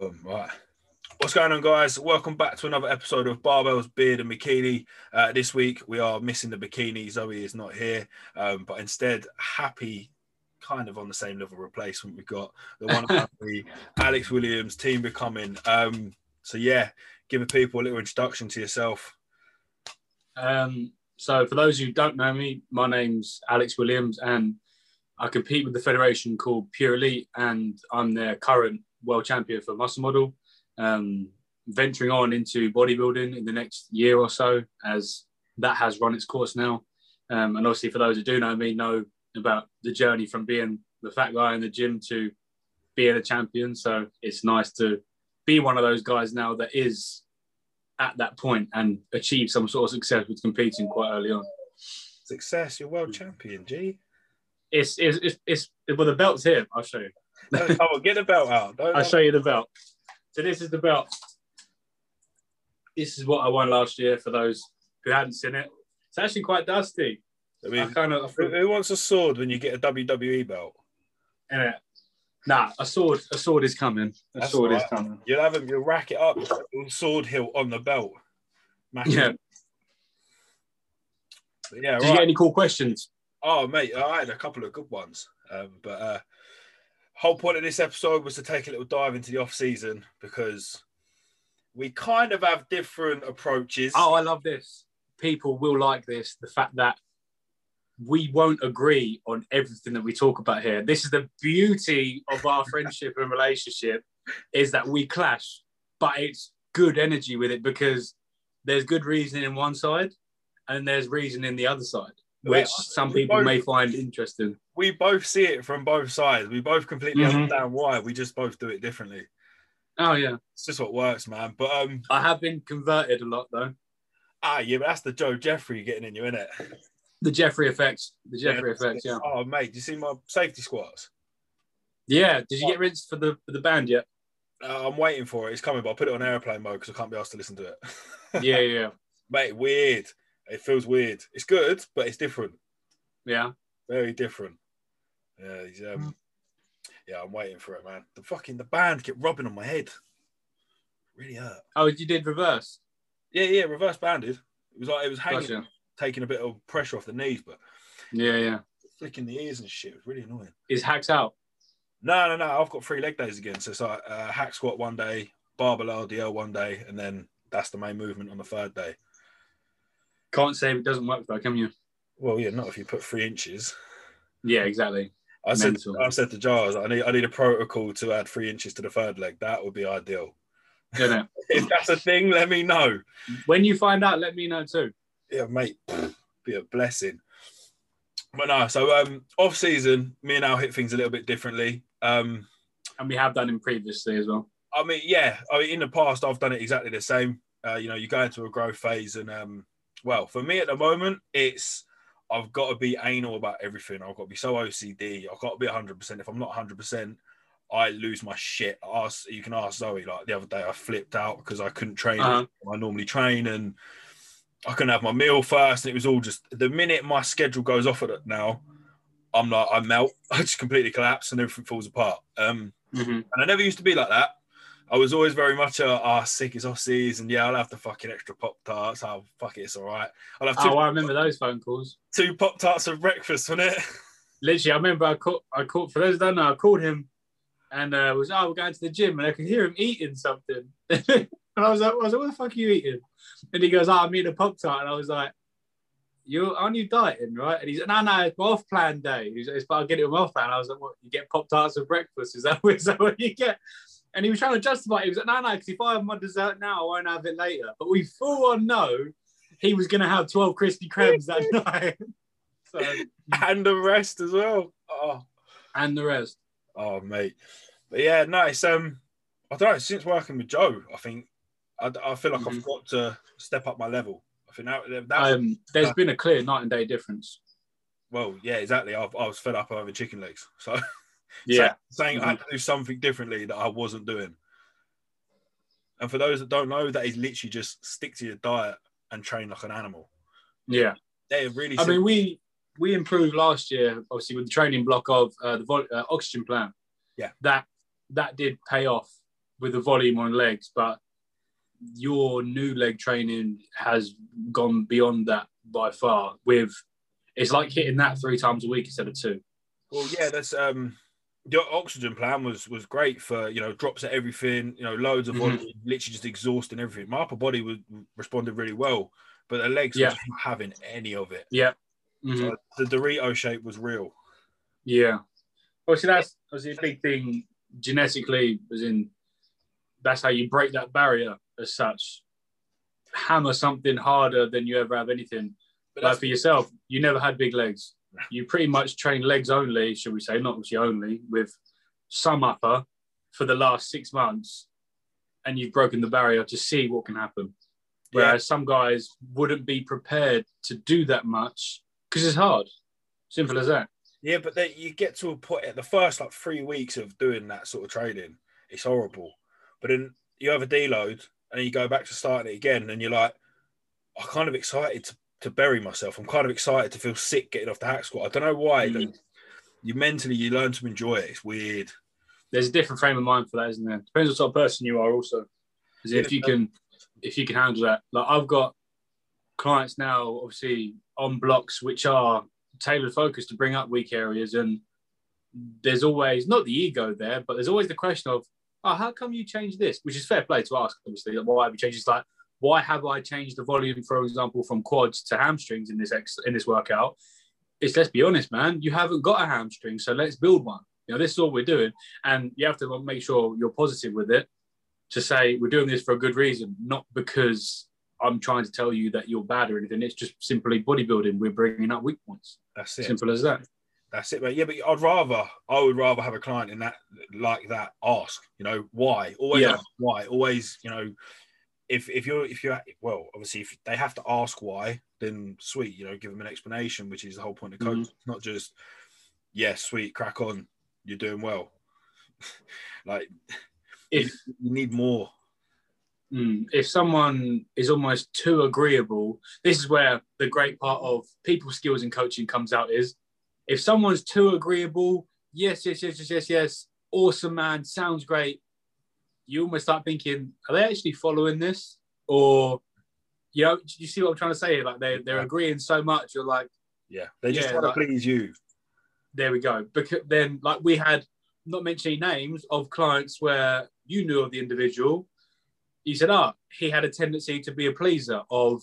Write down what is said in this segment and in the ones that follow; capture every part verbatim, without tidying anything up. Um, right. What's going on, guys? Welcome back to another episode of Barbells, Beard and Bikini. Uh, this week, we are missing the bikini. Zoe is not here, um, but instead, happy, kind of on the same level replacement we've got. The one about the Alex Williams team becoming. Um, so, yeah, give the people a little introduction to yourself. Um, so, for those who don't know me, my name's Alex Williams, and I compete with the federation called Pure Elite, and I'm their current world champion for muscle model, um, venturing on into bodybuilding in the next year or so, as that has run its course now. Um, and obviously, for those who do know me, know about the journey from being the fat guy in the gym to being a champion. So it's nice to be one of those guys now that is at that point and achieve some sort of success with competing quite early on. Success, you're world champion, G. It's, it's, it's, it's, well, the belt's here. I'll show you. Oh, get the belt out. Don't I'll show you the belt. So this is the belt. This is what I won last year, for those who hadn't seen it. It's actually quite dusty. I mean, I kind of, who, who wants a sword when you get a W W E belt? Innit? Nah, a sword, a sword is coming. A That's sword right. is coming. You'll have it, you'll rack it up. Sword hilt on the belt. Match yeah. But yeah. Did right. you get any cool questions? Oh, mate, I had a couple of good ones. Um, but uh whole point of this episode was to take a little dive into the off season, because we kind of have different approaches. Oh, I love this. People will like this. The fact that we won't agree on everything that we talk about here. This is the beauty of our friendship and relationship, is that we clash, but it's good energy with it, because there's good reason in one side and there's reason in the other side, which some people both, may find interesting. We both see it from both sides. We both completely mm-hmm. understand why. We just both do it differently. Oh, yeah. It's just what works, man. But um, I have been converted a lot, though. Ah, yeah, but that's the Joe Jeffrey getting in you, innit? The Jeffrey effects. The Jeffrey yeah, effects, yeah. Oh, mate, did you see my safety squats? Yeah. Did you what? get rinsed for the, for the band yet? Uh, I'm waiting for it. It's coming, but I'll put it on airplane mode because I can't be asked to listen to it. yeah, yeah. Mate, weird. It feels weird. It's good, but it's different. Yeah. Very different. Yeah, he's, um, yeah, I'm waiting for it, man. The fucking, the band kept rubbing on my head. Really hurt. Oh, you did reverse? Yeah, yeah, reverse banded. It was like, it was hanging, gotcha. taking a bit of pressure off the knees, but... Yeah, yeah. Flicking the ears and shit. It was really annoying. Is Hacks out? No, no, no. I've got three leg days again. So it's like uh, hack squat one day, barbell R D L one day, and then that's the main movement on the third day. Can't say it doesn't work though, can you? Well, yeah, not if you put three inches. Yeah, exactly. I said, I said to Giles, I need, I need a protocol to add three inches to the third leg. That would be ideal. Yeah, no. If that's a thing, let me know. When you find out, let me know too. Yeah, mate, be a blessing. But no, so um, off season, me and Al hit things a little bit differently. Um, and we have done it previously as well. I mean, yeah, I mean, in the past, I've done it exactly the same. Uh, you know, you go into a growth phase and um. Well, for me at the moment, it's I've got to be anal about everything. I've got to be so O C D. I've got to be one hundred percent. If I'm not one hundred percent, I lose my shit. Ask, you can ask Zoe. Like the other day, I flipped out because I couldn't train. Uh-huh. I normally train, and I couldn't have my meal first. And it was all just the minute my schedule goes off at it now, I'm like, I melt. I just completely collapse and everything falls apart. Um, mm-hmm. And I never used to be like that. I was always very much a, ah, oh, sick is off season. Yeah, I'll have the fucking extra Pop-Tarts. Oh, fuck it, it's all right. I'll have two oh, I remember those phone calls. Two Pop-Tarts for breakfast, wasn't it? Literally, I remember I caught, I caught, for those who don't know, I called him and uh, was, oh, we're going to the gym, and I could hear him eating something. And I was, like, I was like, what the fuck are you eating? And he goes, oh, I'm eating a Pop-Tart. And I was like, You're, aren't you dieting, right? And he's like, no, no, it's my off-plan day. He's like, but I'll get it on my off-plan. I was like, what, you get Pop-Tarts for breakfast? Is that, is that what you get? And he was trying to justify it. He was like, no, no, because if I have my dessert now, I won't have it later. But we full on know he was going to have twelve Krispy Kremes that night. So, and the rest as well. Oh. And the rest. Oh, mate. But yeah, nice. No, um, I don't know, since working with Joe, I think, I, I feel like mm-hmm. I've got to step up my level. I think that, that um, There's that, been a clear night and day difference. Well, yeah, exactly. I've, I was fed up over chicken legs. So... Yeah, so, saying mm-hmm. I had to do something differently that I wasn't doing. And for those that don't know, that is literally just stick to your diet and train like an animal. Yeah, they're really. I mean, we we improved last year, obviously, with the training block of uh, the vol- uh, oxygen plan. Yeah, that that did pay off with the volume on legs, but your new leg training has gone beyond that by far. With it's like hitting that three times a week instead of two. Well, yeah, that's um, the oxygen plan was was great for, you know, drops at everything, you know, loads of mm-hmm. volume, literally just exhausting everything. My upper body was responded really well, but the legs yeah. was not having any of it. Yeah, mm-hmm. so the Dorito shape was real. Yeah, obviously that's obviously a big thing genetically, as in that's how you break that barrier as such. Hammer something harder than you ever have anything. But like for yourself, you never had big legs. You pretty much trained legs only, should we say, not obviously only, with some upper for the last six months, and you've broken the barrier to see what can happen. Whereas yeah. some guys wouldn't be prepared to do that much because it's hard. Simple as that. Yeah, but then you get to a point at the first like three weeks of doing that sort of training, it's horrible. But then you have a deload and you go back to starting it again and you're like, I'm kind of excited to, to bury myself. I'm kind of excited to feel sick getting off the hack squat. I don't know why. Mm. You mentally, you learn to enjoy it. It's weird. There's a different frame of mind for that, isn't there? Depends what sort of person you are also. Because if you can, if you can handle that. Like I've got clients now, obviously, on blocks, which are tailored focus to bring up weak areas. And there's always, not the ego there, but there's always the question of, oh, how come you changed this? Which is fair play to ask, obviously. Like, why have you changed? It's like, why have I changed the volume, for example, from quads to hamstrings in this ex- in this workout? It's, let's be honest, man, you haven't got a hamstring, so let's build one. You know, this is all we're doing. And you have to make sure you're positive with it to say, we're doing this for a good reason, not because I'm trying to tell you that you're bad or anything. It's just simply bodybuilding. We're bringing up weak points. That's it. Simple as that. That's it, mate. Yeah, but I'd rather, I would rather have a client in that, like that, ask, you know, why? Always yeah. ask why. Always, you know, if if you're, if you're, well, obviously, if they have to ask why, then sweet, you know, give them an explanation, which is the whole point of coaching. Mm-hmm. Not just, yes, yeah, sweet, crack on, you're doing well. Like, if you, you need more. Mm, if someone is almost too agreeable, this is where the great part of people skills and coaching comes out is, if someone's too agreeable, yes, yes, yes, yes, yes, yes, awesome, man, sounds great. You almost start thinking, are they actually following this? Or, you know, you see what I'm trying to say? Like, they, they're agreeing so much, you're like... Yeah, they just yeah, trying like, to please you. There we go. Because then, like, we had, not mentioning names, of clients where you knew of the individual. You said, ah, oh, he had a tendency to be a pleaser of...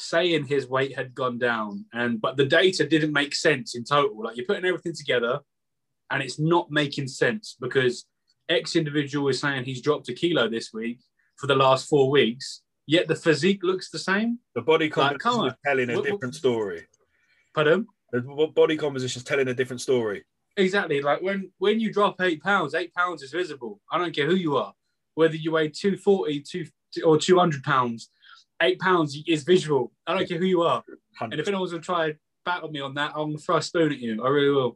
saying his weight had gone down, and but the data didn't make sense in total. Like, you're putting everything together and it's not making sense because X individual is saying he's dropped a kilo this week for the last four weeks, yet the physique looks the same. The body composition like, is telling a what, different what, story. Pardon? The body composition is telling a different story. Exactly. Like when when you drop eight pounds, eight pounds is visible. I don't care who you are, whether you weigh two forty, two, or two hundred pounds. Eight pounds is visual. I don't care who you are. one hundred percent. And if anyone's going to try and battle me on that, I'm going to throw a spoon at you. I really will.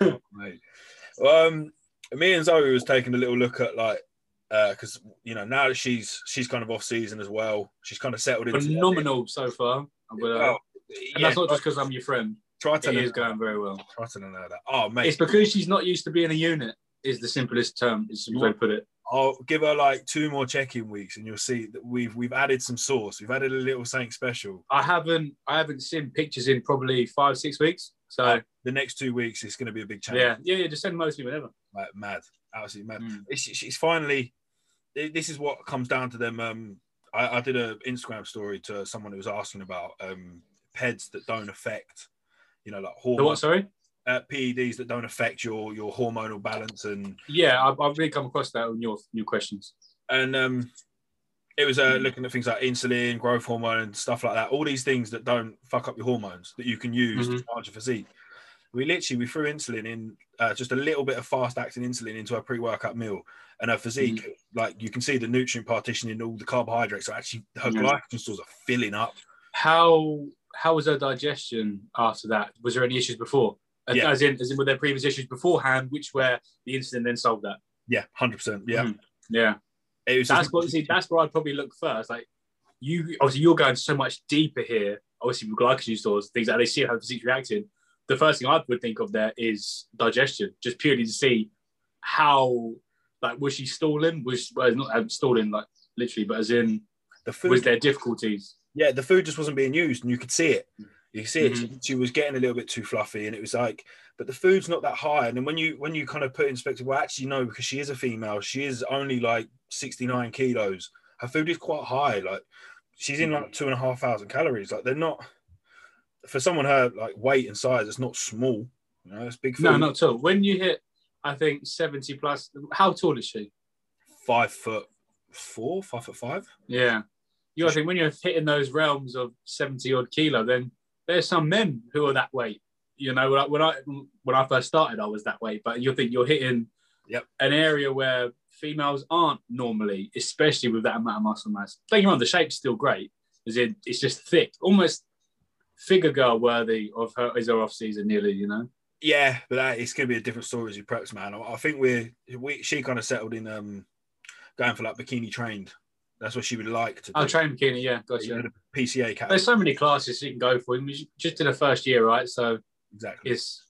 Oh, mate. Um, me and Zoe was taking a little look at, like, because, uh, you know, now that she's she's kind of off season as well, she's kind of settled in. Phenomenal so far. But, uh, well, yeah, and that's not just because I'm your friend. Try to it is that. Going very well. Try to know that. Oh, mate. It's because she's not used to being a unit, is the simplest term, is the way to put it. I'll give her like two more check-in weeks, and you'll see that we've we've added some sauce. We've added a little something special. I haven't I haven't seen pictures in probably five six weeks. So uh, the next two weeks it's going to be a big change. Yeah, yeah, yeah. Just send mostly whenever. Like mad, absolutely mad. Mm. It's, it's finally. It, this is what comes down to them. Um, I, I did an Instagram story to someone who was asking about um P E Ds that don't affect, you know, like hormones. The what? Sorry. Uh, P E Ds that don't affect your your hormonal balance. And yeah, I've, I've really come across that on your your questions. And um, it was uh, looking at things like insulin, growth hormone, and stuff like that. All these things that don't fuck up your hormones that you can use mm-hmm. to charge your physique. We literally we threw insulin in, uh, just a little bit of fast acting insulin into our pre workout meal, and her physique, mm-hmm. like you can see the nutrient partitioning, all the carbohydrates are actually her mm-hmm. glycogen stores are filling up. How how was her digestion after that? Was there any issues before? Yeah. As in, as in with their previous issues beforehand, which where the incident then solved that. Yeah, hundred percent. Yeah, mm, yeah. It was that's what. See, that's where I'd probably look first. Like you, obviously, you're going so much deeper here. Obviously, with glycogen stores, things like they see how the physique reacted. The first thing I would think of there is digestion, just purely to see how Like, was she stalling? Was well, not stalling, like literally, but as in, the food, was there difficulties? Yeah, the food just wasn't being used, and you could see it. You could see it. Mm-hmm. She, she was getting a little bit too fluffy, and it was like, but the food's not that high. And then when you when you kind of put it in perspective, well, actually no, because she is a female. She is only like sixty-nine kilos. Her food is quite high. Like, she's in like two and a half thousand calories. Like, they're not, for someone her like weight and size, it's not small. You know, it's big food. No, not at all. When you hit, I think seventy plus. How tall is she? Five foot four, five foot five. Yeah, you. I think when you're hitting those realms of seventy odd kilo, then there's some men who are that weight. You know, like when I when I first started, I was that weight. But you think you're hitting yep. an area where females aren't normally, especially with that amount of muscle mass. Don't get me wrong, the shape's still great. As in, it's just thick, almost figure girl worthy of her is her off season nearly. You know. Yeah, but that, it's going to be a different story as you preps, man. I, I think we're, we, she kind of settled in um, going for like bikini trained. That's what she would like to do. Oh, train bikini, yeah. Gotcha. You know, the P C A category. There's so many classes you can go for. We just did a first year, right? So exactly, it's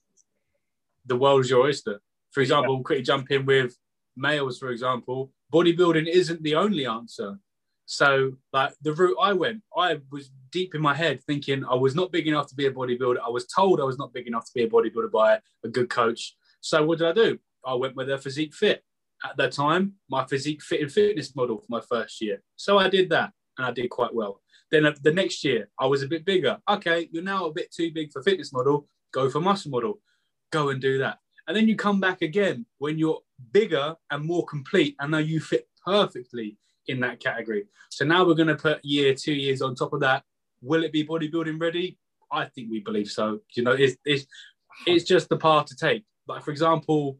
the world's your oyster. For example, yeah. we'll quickly jump in with males, for example. Bodybuilding isn't the only answer. So like the route I went, I was deep in my head thinking I was not big enough to be a bodybuilder. I was told I was not big enough to be a bodybuilder by a good coach. So what did I do? I went with a physique fit. At that time, my physique fit and fitness model for my first year. So I did that and I did quite well. Then the next year, I was a bit bigger. Okay, you're now a bit too big for fitness model. Go for muscle model. Go and do that. And then you come back again when you're bigger and more complete and now you fit perfectly in that category. So now we're going to put year, two years on top of that. Will it be bodybuilding ready? I think we believe so. You know, it's it's, it's just the path to take. Like, for example,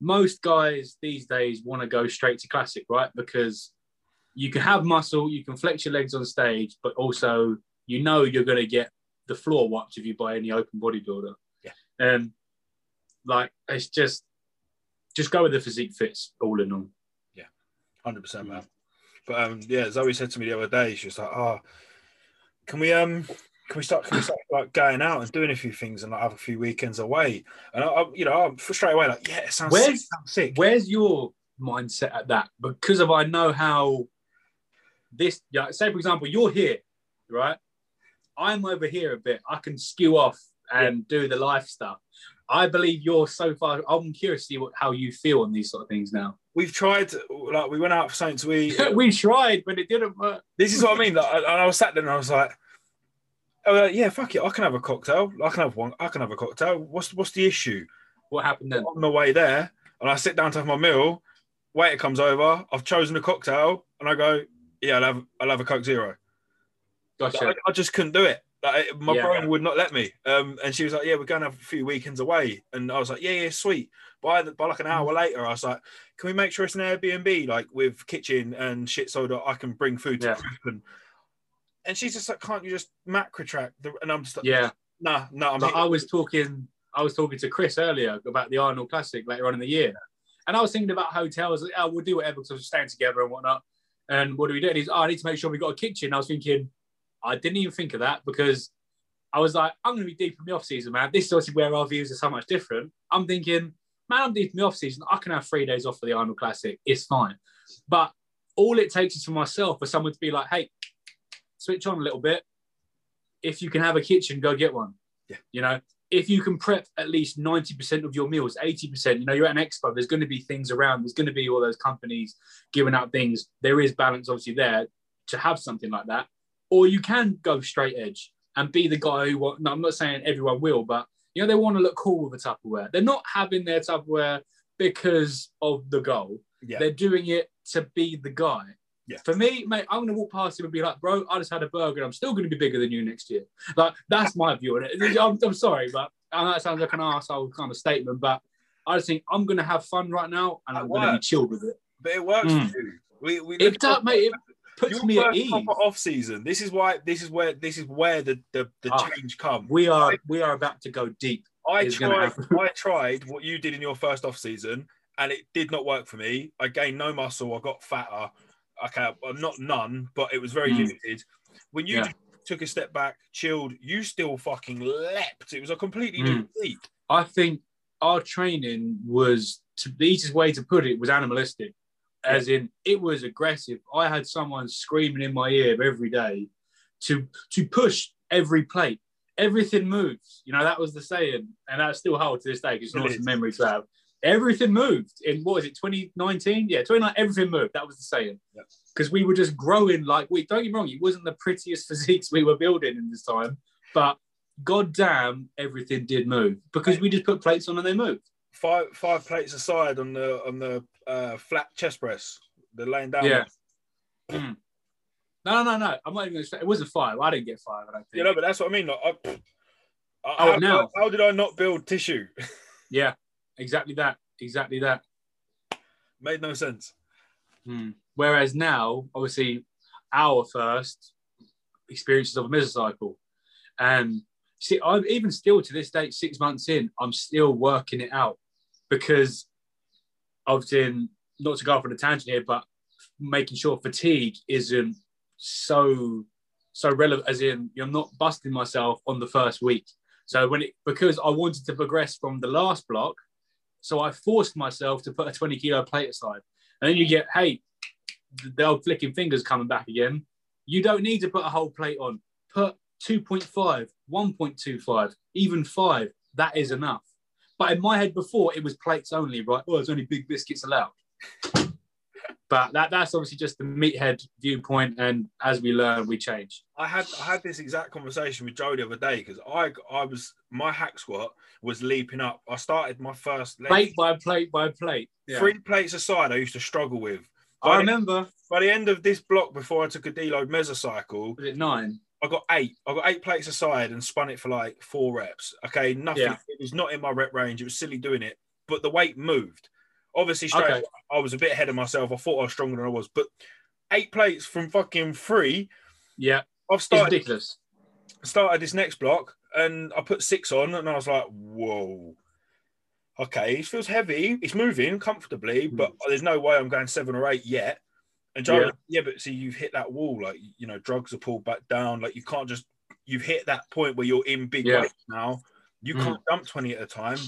most guys these days want to go straight to classic, right? Because you can have muscle, you can flex your legs on stage, but also you know you're going to get the floor watch if you buy any open bodybuilder. Yeah. And like, it's just, just go with the physique fits all in all. Yeah, one hundred percent, man. But um, yeah, Zoe said to me the other day, she was like, "Oh, can we um, can we start, can we start like going out and doing a few things and like have a few weekends away?" And I, I you know, I'm straight away like, "Yeah, it sounds, where's, sick, it sounds sick." Where's your mindset at that? Because of I know how this. Yeah, say for example, you're here, right? I'm over here a bit. I can skew off and yeah. do the life stuff. I believe you're so far. I'm curious to see what, how you feel on these sort of things now. We've tried, like, we went out for something to eat. We tried, but it didn't work. This is what I mean. Like, and I was sat there and I was like, oh, uh, yeah, fuck it. I can have a cocktail. I can have one. I can have a cocktail. What's what's the issue? What happened then? On the way there, and I sit down to have my meal. Waiter comes over. I've chosen a cocktail. And I go, yeah, I'll have, I'll have a Coke Zero. Gotcha. Like, I, I just couldn't do it. Like, my yeah. brain would not let me. Um, and she was like, yeah, we're going to have a few weekends away. And I was like, yeah, yeah, sweet. By, the, by like an hour later, I was like, can we make sure it's an Airbnb, like with kitchen and shit so that I can bring food to yeah. open? And she's just like, can't you just macro track? The, and I'm just like, yeah. nah, nah. I'm like, I was talking I was talking to Chris earlier about the Arnold Classic later on in the year. And I was thinking about hotels. Like, oh, we'll do whatever because we're staying together and whatnot. And what do we do? And he's, oh, I need to make sure we got a kitchen. I was thinking, I didn't even think of that because I was like, I'm going to be deep in the off-season, man. This is obviously where our views are so much different. I'm thinking, man, I'm deep in the off-season. I can have three days off for the Arnold Classic. It's fine. But all it takes is for myself for someone to be like, hey, switch on a little bit. If you can have a kitchen, go get one. Yeah. You know, if you can prep at least ninety percent of your meals, eighty percent, you know, you're at an expo, there's going to be things around. There's going to be all those companies giving out things. There is balance, obviously, there to have something like that. Or you can go straight edge and be the guy who wants, no, I'm not saying everyone will, but, you know, they want to look cool with a Tupperware. They're not having their Tupperware because of the goal. Yeah. They're doing it to be the guy. Yeah. For me, mate, I'm going to walk past him and be like, bro, I just had a burger and I'm still going to be bigger than you next year. Like, that's my view on it. I'm, I'm sorry, but I know that sounds like an arsehole kind of statement, but I just think I'm going to have fun right now and I'm going to be chilled with it. But it works mm. for you. We, we it does, mate. It, Puts your me first at ease. Proper off season. This is why. This is where. This is where the the, the oh, change comes. We are I, we are about to go deep. I tried. I tried what you did in your first off season, and it did not work for me. I gained no muscle. I got fatter. Okay, not none, but it was very mm. limited. When you yeah. took a step back, chilled, you still fucking leapt. It was a completely mm. new leap. I think our training was to the easiest way to put it was animalistic, as in it was aggressive. I had someone screaming in my ear every day to to push every plate. Everything moves. You know, that was the saying, and that still holds to this day because it's an awesome memory to have. Everything moved in, what is it, twenty nineteen? Yeah, twenty nineteen, everything moved. That was the saying. Because we were just growing like, we, don't get me wrong, it wasn't the prettiest physiques we were building in this time, but goddamn, everything did move because we just put plates on and they moved. Five five plates aside on the on the uh, flat chest press, the laying down. Yeah. Mm. No, no, no. I'm not even going to say it wasn't five. I didn't get five. I don't think. You know, but that's what I mean. Like, I, I, oh, how, now. How did I not build tissue? Yeah, exactly that. Exactly that. Made no sense. Mm. Whereas now, obviously, our first experiences of a mesocycle, and see, I'm even still to this date, six months in, I'm still working it out because, obviously, not to go off on a tangent here, but making sure fatigue isn't so so relevant, as in I'm not busting myself on the first week. So when it, because I wanted to progress from the last block, so I forced myself to put a twenty kilo plate aside, and then you get, hey, the old flicking fingers coming back again. You don't need to put a whole plate on. Put two point five, one point two five, even five. That is enough. But in my head before, it was plates only, right? Oh, there's only big biscuits allowed. But that, that's obviously just the meathead viewpoint, and as we learn, we change. I had I had this exact conversation with Joe the other day because I I was my hack squat was leaping up. I started my first leg. Plate by plate by plate. Yeah. Three plates aside, I used to struggle with. By I remember. The, by the end of this block, before I took a deload mesocycle, was it nine? I got eight. I got eight plates aside and spun it for like four reps. Okay, nothing. Yeah. It was not in my rep range. It was silly doing it, but the weight moved. Obviously, straight okay. away, I was a bit ahead of myself. I thought I was stronger than I was, but eight plates from fucking three. Yeah, I've started. It's ridiculous. Started this next block, and I put six on, and I was like, "Whoa, okay, it feels heavy. It's moving comfortably, but there's no way I'm going seven or eight yet." And Joe, yeah. yeah, but see, you've hit that wall. Like, you know, drugs are pulled back down. Like, you can't just. You've hit that point where you're in big yeah. weight now. You can't mm. dump twenty at a time.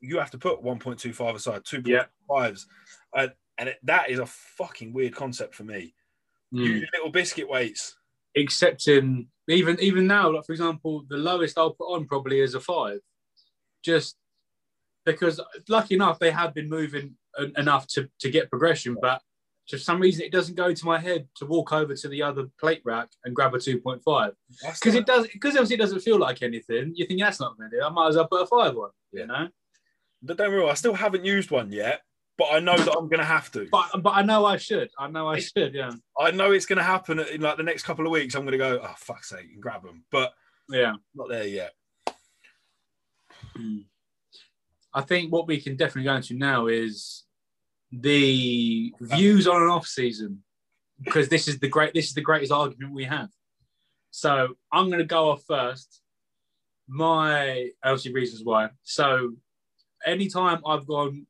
You have to put one point two five aside, two point fives. Yeah. Uh, and it, that is a fucking weird concept for me. Mm. You little biscuit weights. Excepting, even even now, like for example, the lowest I'll put on probably is a five. Just because, lucky enough, they have been moving en enough to, to get progression. But for some reason, it doesn't go to my head to walk over to the other plate rack and grab a two point five. Because it does, because obviously it doesn't feel like anything. You think that's not going to do. I might as well put a five on, yeah. you know? But don't worry, I still haven't used one yet, but I know that I'm going to have to. But, but I know I should. I know I should, yeah. I know it's going to happen in like the next couple of weeks. I'm going to go, oh, fuck's sake, and grab them. But yeah, not there yet. I think what we can definitely go into now is the views on an off season, because this is the great this is the greatest argument we have. So I'm going to go off first. My obviously reasons why. So anytime I've gone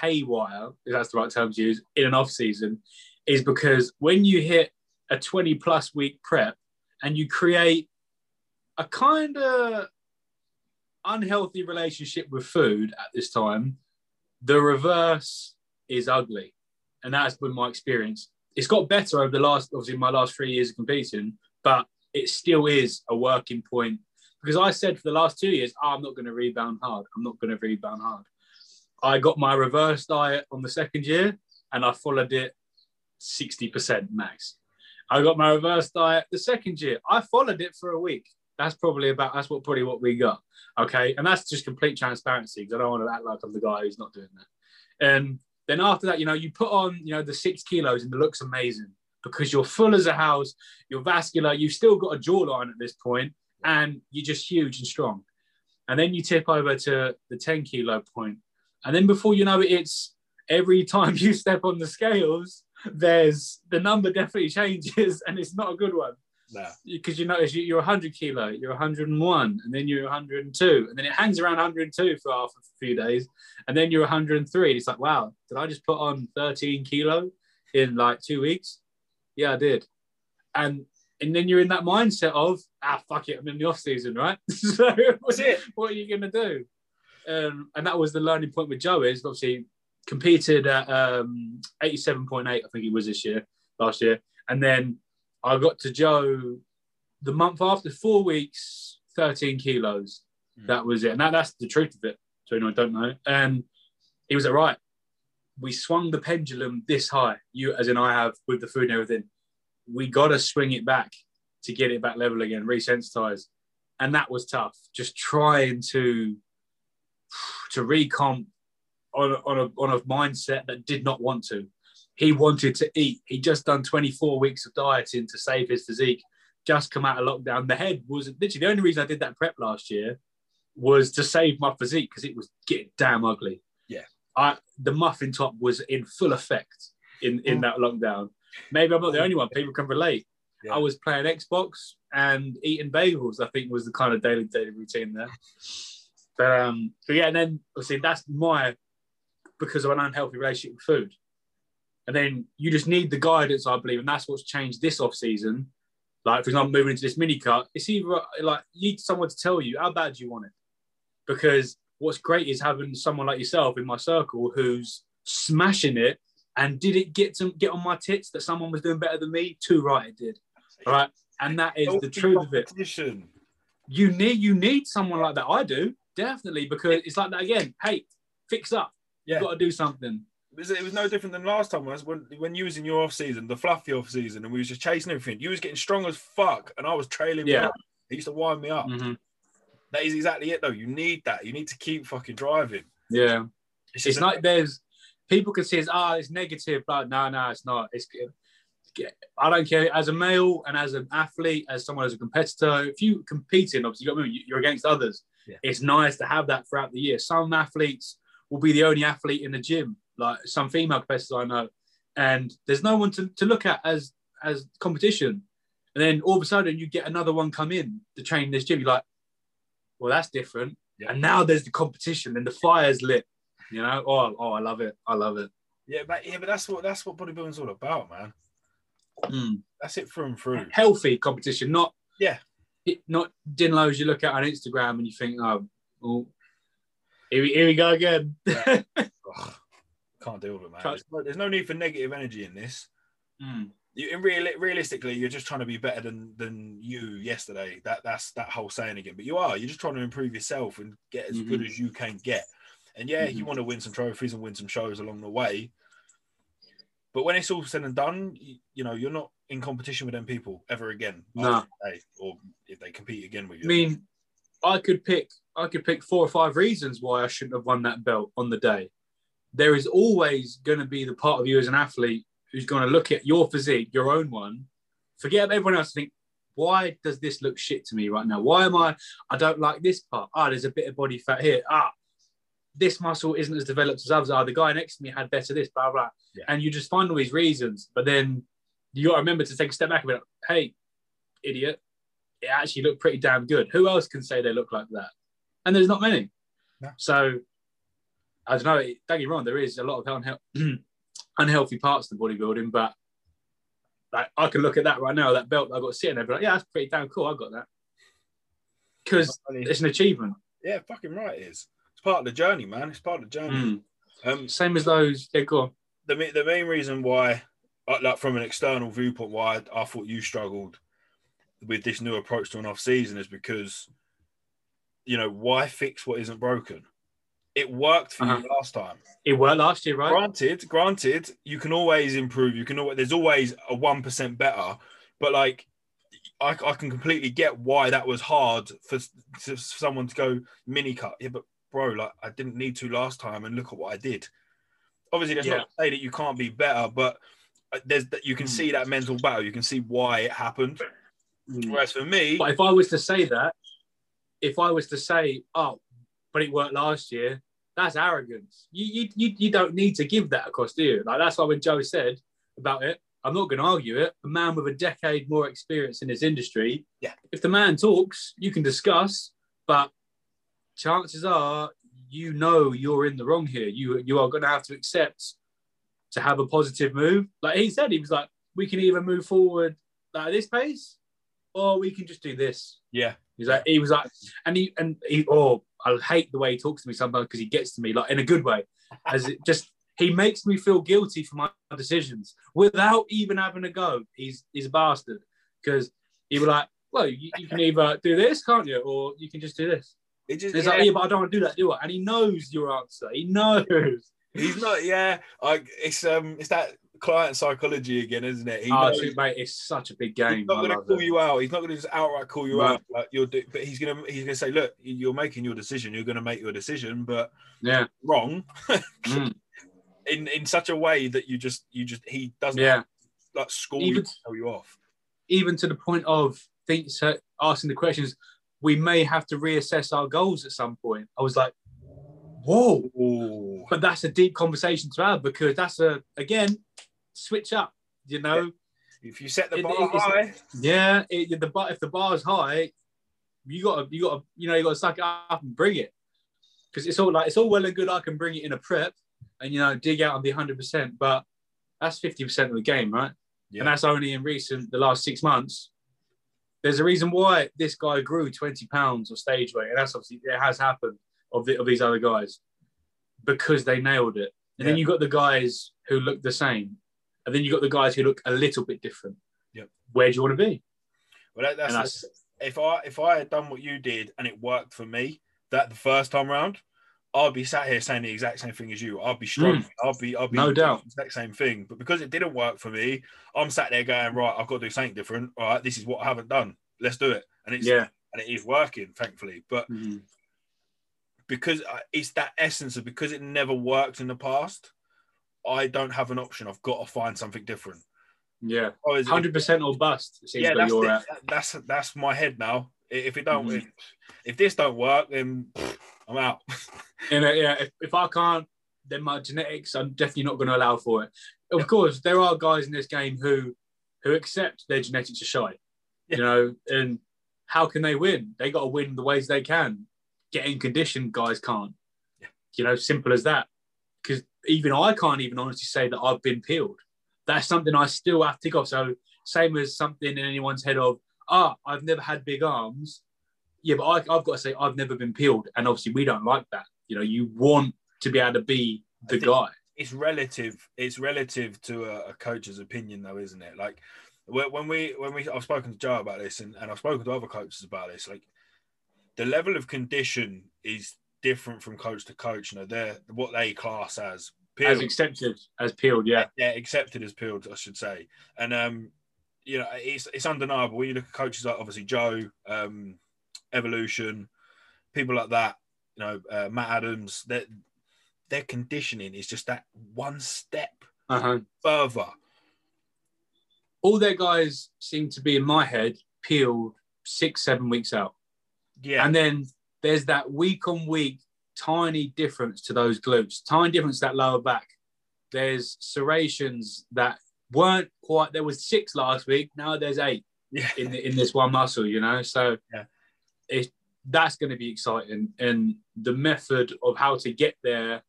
haywire, if that's the right term to use, in an off season, is because when you hit a twenty plus week prep and you create a kind of unhealthy relationship with food at this time, the reverse is ugly, and that's been my experience. It's got better over the last, obviously, my last three years of competing, but it still is a working point because I said for the last two years, oh, I'm not going to rebound hard. I'm not going to rebound hard. I got my reverse diet on the second year, and I followed it sixty percent max. I got my reverse diet the second year. I followed it for a week. That's probably about, that's what probably what we got, okay? And that's just complete transparency because I don't want to act like I'm the guy who's not doing that. And then after that, you know, you put on, you know, the six kilos and it looks amazing because you're full as a house, you're vascular, you've still got a jawline at this point, and you're just huge and strong. And then you tip over to the ten kilo point. And then before you know it, it's every time you step on the scales, there's the number definitely changes and it's not a good one. Because no. you notice you're one hundred kilo, you're one hundred and one, and then you're one hundred and two, and then it hangs around one hundred and two for half a few days, and then you're one hundred and three. It's like, wow, did I just put on thirteen kilo in like two weeks? Yeah, I did. And and then you're in that mindset of, ah, fuck it, I'm in the off season, right? So that's it. What are you gonna do? Um, and that was the learning point with Joe. Is obviously competed at um, eighty-seven point eight, I think it was this year, last year. And then I got to Joe the month after, four weeks, thirteen kilos. Mm. That was it. And that, that's the truth of it. So, you know, I don't know. And he was like, right, we swung the pendulum this high, you as in I have, with the food and everything. We got to swing it back to get it back level again, resensitize. And that was tough, just trying to to recomp on a, on, a, on a mindset that did not want to. He wanted to eat. He'd just done twenty-four weeks of dieting to save his physique, just come out of lockdown. The head was literally, the only reason I did that prep last year was to save my physique because it was getting damn ugly. Yeah. I, the muffin top was in full effect in, in that lockdown. Maybe I'm not the only one. People can relate. Yeah. I was playing Xbox and eating bagels, I think, was the kind of daily daily routine there. But, um, but yeah, and then, obviously, that's my, because of an unhealthy relationship with food. And then you just need the guidance, I believe, and that's what's changed this off-season. Like, for example, moving into this mini-cut, it's either, like, you need someone to tell you how bad you want it. Because what's great is having someone like yourself in my circle who's smashing it, and did it get to get on my tits that someone was doing better than me? Too right, it did. All right, and that is the truth of it. You need you need someone like that. I do, definitely, because it's like that again. Hey, fix up. Yeah. You've got to do something. It was, it was no different than last time. When, when you was in your off season, the fluffy off season, and we was just chasing everything. You was getting strong as fuck, and I was trailing. Yeah, me. It used to wind me up. Mm-hmm. That is exactly it, though. You need that. You need to keep fucking driving. Yeah, it's, it's like there's people can see it's ah, oh, it's negative, but no, no, it's not. It's good. I don't care, as a male and as an athlete, as someone as a competitor, if you competing, obviously you've got to remember, you're against others. Yeah. It's nice to have that throughout the year. Some athletes will be the only athlete in the gym, like some female competitors I know, and there's no one to, to look at as as competition. And then all of a sudden you get another one come in to train this gym. You're like, well, that's different. Yeah. And now there's the competition and the fire's lit, you know. Oh, oh, I love it. I love it. Yeah, but yeah, but that's what that's what bodybuilding's all about, man. Mm. That's it through and through. Healthy competition, not yeah, it, not dinlos you look at on Instagram and you think, oh, oh here, we, here we go again. Yeah. Ugh, can't deal with it, man. There's no, there's no need for negative energy in this. Mm. You, in real, realistically, you're just trying to be better than than you yesterday. That that's that whole saying again. But you are, you're just trying to improve yourself and get as mm-hmm. good as you can get. And yeah, mm-hmm. you want to win some trophies and win some shows along the way. But when it's all said and done, you, you know, you're not in competition with them people ever again. No. They, or if they compete again with you. I mean, I could pick I could pick four or five reasons why I shouldn't have won that belt on the day. There is always going to be the part of you as an athlete who's going to look at your physique, your own one, forget about everyone else and think, why does this look shit to me right now? Why am I, I don't like this part. Ah, there's a bit of body fat here. Ah, this muscle isn't as developed as others are. The guy next to me had better this, blah, blah. Yeah. And you just find all these reasons. But then you got to remember to take a step back and be like, hey, idiot, it actually looked pretty damn good. Who else can say they look like that? And there's not many. No. So, I don't know, don't get me wrong, there is a lot of unhe- unhealthy parts to bodybuilding, but like I can look at that right now, that belt that I've got sitting there, be like, yeah, that's pretty damn cool, I got that. Because it's an achievement. Yeah, fucking right it is. Part of the journey, man. It's part of the journey. Mm. Um, Same as those. Yeah, go on. The the main reason why, like from an external viewpoint, why I, I thought you struggled with this new approach to an off season is because, you know, why fix what isn't broken? It worked for uh-huh. you last time. It worked last year, right? Granted, granted, you can always improve. You can always. There's always a one percent better, but like. I, I can completely get why that was hard for, for someone to go mini cut. Yeah, but. Bro, like I didn't need to last time, and look at what I did. Obviously, that's yeah. not to say that you can't be better, but there's that you can mm. see that mental battle. You can see why it happened. Mm. Whereas for me, but if I was to say that, if I was to say, "Oh, but it worked last year," that's arrogance. You you you, you don't need to give that across, do you? Like that's why when Joe said about it, I'm not going to argue it. A man with a decade more experience in his industry. Yeah. If the man talks, you can discuss, but. Chances are, you know, you're in the wrong here. You you are going to have to accept to have a positive move. Like he said, he was like, we can either move forward at this pace, or we can just do this. Yeah. He's like, he was like, and he and he. Oh, I hate the way he talks to me sometimes because he gets to me like in a good way, as it just He makes me feel guilty for my decisions without even having a go. He's he's a bastard, because he was like, well, you, you can either do this, can't you? Or you can just do this. It just, it's yeah. like, yeah, but I don't want to do that, do I? And he knows your answer. He knows. He's not, yeah. I, it's um, it's that client psychology again, isn't it? He oh, dude, mate, it's such a big game. He's not going to call it. you out. He's not going to just outright call you no. out. Like you're, but he's going to he's going to say, look, you're making your decision. You're going to make your decision, but yeah, wrong. mm. In in such a way that you just you just he doesn't yeah. like score even, you, tell you off. Even to the point of thinks asking the questions, we may have to reassess our goals at some point. I was like, whoa! Ooh. But that's a deep conversation to have, because that's a again switch up. You know, if you set the bar it, it, high, yeah, it, the bar if the bar is high, you gotta you gotta you know you gotta suck it up and bring it, because it's all like it's all well and good. I can bring it in a prep and you know dig out and be one hundred percent, but that's fifty percent of the game, right? Yeah. And that's only in recent the last six months. There's a reason why this guy grew twenty pounds of stage weight, and that's obviously it has happened of the, of these other guys, because they nailed it. And yeah. then you got the guys who look the same, and then you got the guys who look a little bit different. Yeah. Where do you want to be? Well, that, that's, that's if I if I had done what you did and it worked for me that the first time round, I'd be sat here saying the exact same thing as you. I'd be struggling. Mm. I'd be I'd be no doubt the exact same thing. But because it didn't work for me, I'm sat there going, right, I've got to do something different. All right, this is what I haven't done. Let's do it. And it's yeah. and it is working, thankfully. But mm. because it's that essence of because it never worked in the past, I don't have an option. I've got to find something different. Yeah, one hundred percent or bust. It seems yeah, that's, you're the, at. that's that's my head now. If it don't, mm. if, if this don't work, then pff, I'm out. And uh, yeah, if, if I can't, then my genetics, I'm definitely not going to allow for it. Of yeah. course, there are guys in this game who who accept their genetics are shy, yeah. you know. And how can they win? They got to win the ways they can. Getting conditioned, guys can't. Yeah. You know, simple as that. Because even I can't even honestly say that I've been peeled. That's something I still have to tick off. So same as something in anyone's head of, ah, oh, I've never had big arms. Yeah, but I, I've got to say I've never been peeled. And obviously we don't like that. You know, you want to be able to be the guy. It's relative. It's relative to a, a coach's opinion though, isn't it? Like when we, when we, I've spoken to Joe about this and, and I've spoken to other coaches about this, like the level of condition is different from coach to coach. You know, they're what they class as peeled. As accepted as peeled, yeah. Yeah, accepted as peeled, I should say. And, um, you know, it's it's undeniable. When you look at coaches like obviously Joe, um, Evolution, people like that, you know, uh, Matt Adams, their their conditioning is just that one step uh-huh. further. All their guys seem to be, in my head, peeled six, seven weeks out. Yeah. And then there's that week on week tiny difference to those glutes, tiny difference to that lower back. There's serrations that weren't quite, there was six last week, now there's eight yeah. in the, in this one muscle, you know? So yeah. it's, that's going to be exciting. And the method of how to get there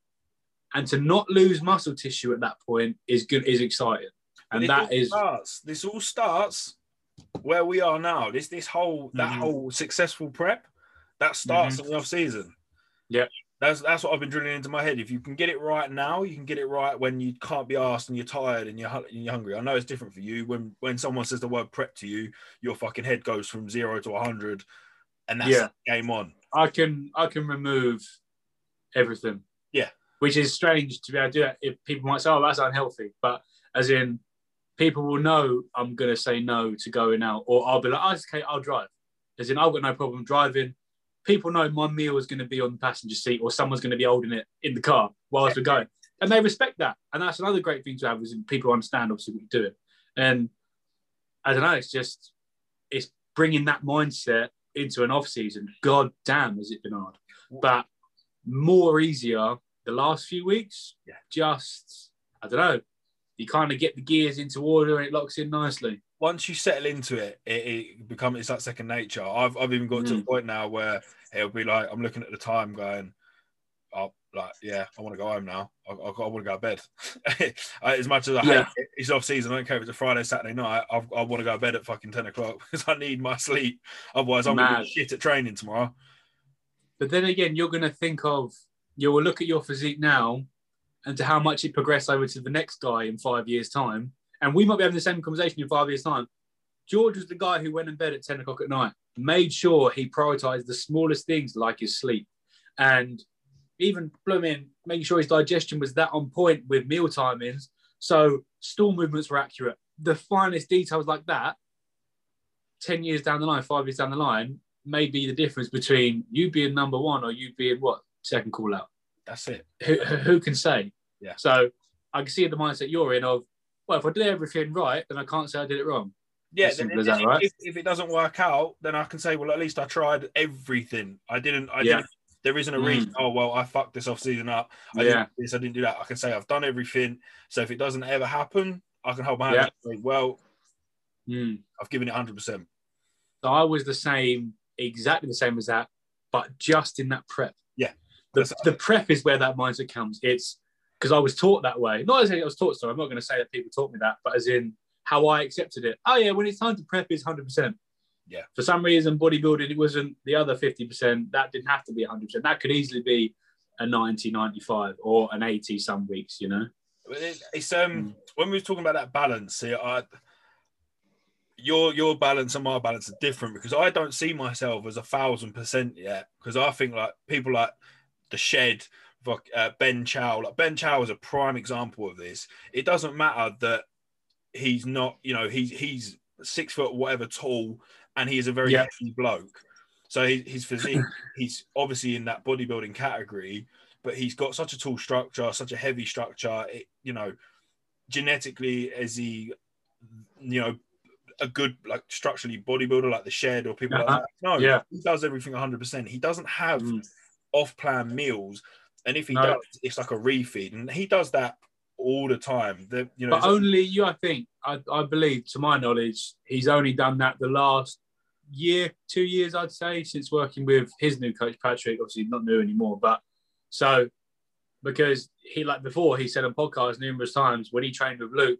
and to not lose muscle tissue at that point is good, is exciting. And, and that is... Starts, this all starts... where we are now, this this whole that mm-hmm. whole successful prep that starts mm-hmm. in the off season. Yeah, that's that's what I've been drilling into my head. If you can get it right now, you can get it right when you can't be arsed and you're tired and you're, and you're hungry. I know it's different for you. When when someone says the word prep to you, your fucking head goes from zero to a hundred, and that's yeah. game on. I can I can remove everything. Yeah, which is strange to be able to do that. If people might say, "Oh, that's unhealthy," but as in. People will know I'm going to say no to going out, or I'll be like, oh, okay, I'll drive. As in, I've got no problem driving. People know my meal is going to be on the passenger seat, or someone's going to be holding it in the car whilst we're going. And they respect that. And that's another great thing to have is people understand, obviously, what you're doing. And I don't know, it's just, it's bringing that mindset into an off-season. God damn, has it been hard. But more easier the last few weeks, yeah. just, I don't know. You kind of get the gears into order and it locks in nicely. Once you settle into it, it, it becomes it's like second nature. I've I've even got mm. to a point now where it'll be like I'm looking at the time, going, "Oh, like yeah, I want to go home now. I, I, I want to go to bed." As much as I yeah. hate it, it's off season. I don't care if it's a Friday, Saturday night. I, I want to go to bed at fucking ten o'clock because I need my sleep. Otherwise, I'm gonna be shit at training tomorrow. But then again, you're gonna think of you will look at your physique now and to how much it progressed over to the next guy in five years' time. And we might be having the same conversation in five years' time. George was the guy who went in bed at ten o'clock at night, made sure he prioritized the smallest things like his sleep. And even blooming, making sure his digestion was that on point with meal timings. So stool movements were accurate. The finest details like that, ten years down the line, five years down the line, may be the difference between you being number one or you being what? Second call out. That's it. Who, who can say? Yeah. So I can see the mindset you're in of, well, if I did everything right, then I can't say I did it wrong. Yeah, then if, that, right? if, if it doesn't work out, then I can say, well, at least I tried everything. I didn't, I yeah. didn't, there isn't a reason, mm. oh, well, I fucked this off season up. I yeah. didn't do this, I didn't do that. I can say I've done everything. So if it doesn't ever happen, I can hold my hand yeah. up and say, well, mm. I've given it one hundred percent. So I was the same, exactly the same as that, but just in that prep. Yeah. The, the prep is where that mindset comes. It's because I was taught that way. Not as I was taught, so I'm not going to say that people taught me that, but as in, how I accepted it. Oh yeah, when it's time to prep, it's one hundred percent. Yeah. For some reason, bodybuilding, it wasn't the other fifty percent. That didn't have to be one hundred percent. That could easily be a ninety, ninety-five or an eighty some weeks, you know? It's um mm. when we were talking about that balance here, I, your, your balance and my balance are different because I don't see myself as a thousand percent yet because I think like people like The Shed, uh, Ben Chow, like Ben Chow is a prime example of this. It doesn't matter that he's not, you know, he's he's six foot whatever tall, and he is a very yeah. healthy bloke. So his, his physique, he's obviously in that bodybuilding category, but he's got such a tall structure, such a heavy structure. It, you know, genetically, is he, you know, a good like structurally bodybuilder like The Shed or people uh-huh. like that? No, yeah. he does everything one hundred percent. He doesn't have mm. off-plan meals, and if he no. does, it's like a refeed, and he does that all the time. The, you know, but only you, I think, I, I believe, to my knowledge, he's only done that the last year, two years, I'd say, since working with his new coach, Patrick, obviously not new anymore, but so, because he, like before, he said on podcasts numerous times, when he trained with Luke,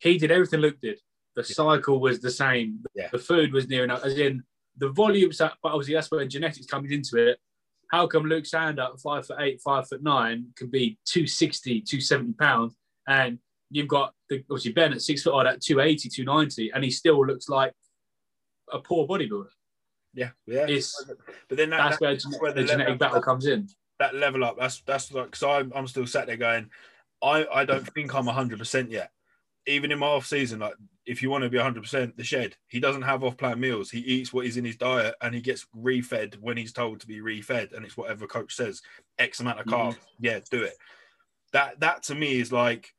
he did everything Luke did. The yeah. cycle was the same. Yeah. The food was near enough, as in the volumes, but obviously that's where genetics comes into it. How come Luke Sander, five foot eight, five foot nine, can be two sixty, two seventy pounds, and you've got the, obviously Ben at six foot odd at two eighty, two ninety, and he still looks like a poor bodybuilder? Yeah, yeah. It's, but then that, that's, that, where, that's where the, the genetic battle up, comes in. That level up. That's that's like because I'm I'm still sat there going, I I don't think I'm one hundred percent yet. Even in my off season, like if you want to be one hundred percent, The Shed, he doesn't have off-plan meals. He eats what is in his diet, and he gets refed when he's told to be refed, and it's whatever coach says. X amount of carbs, mm-hmm. yeah, do it. That that to me is like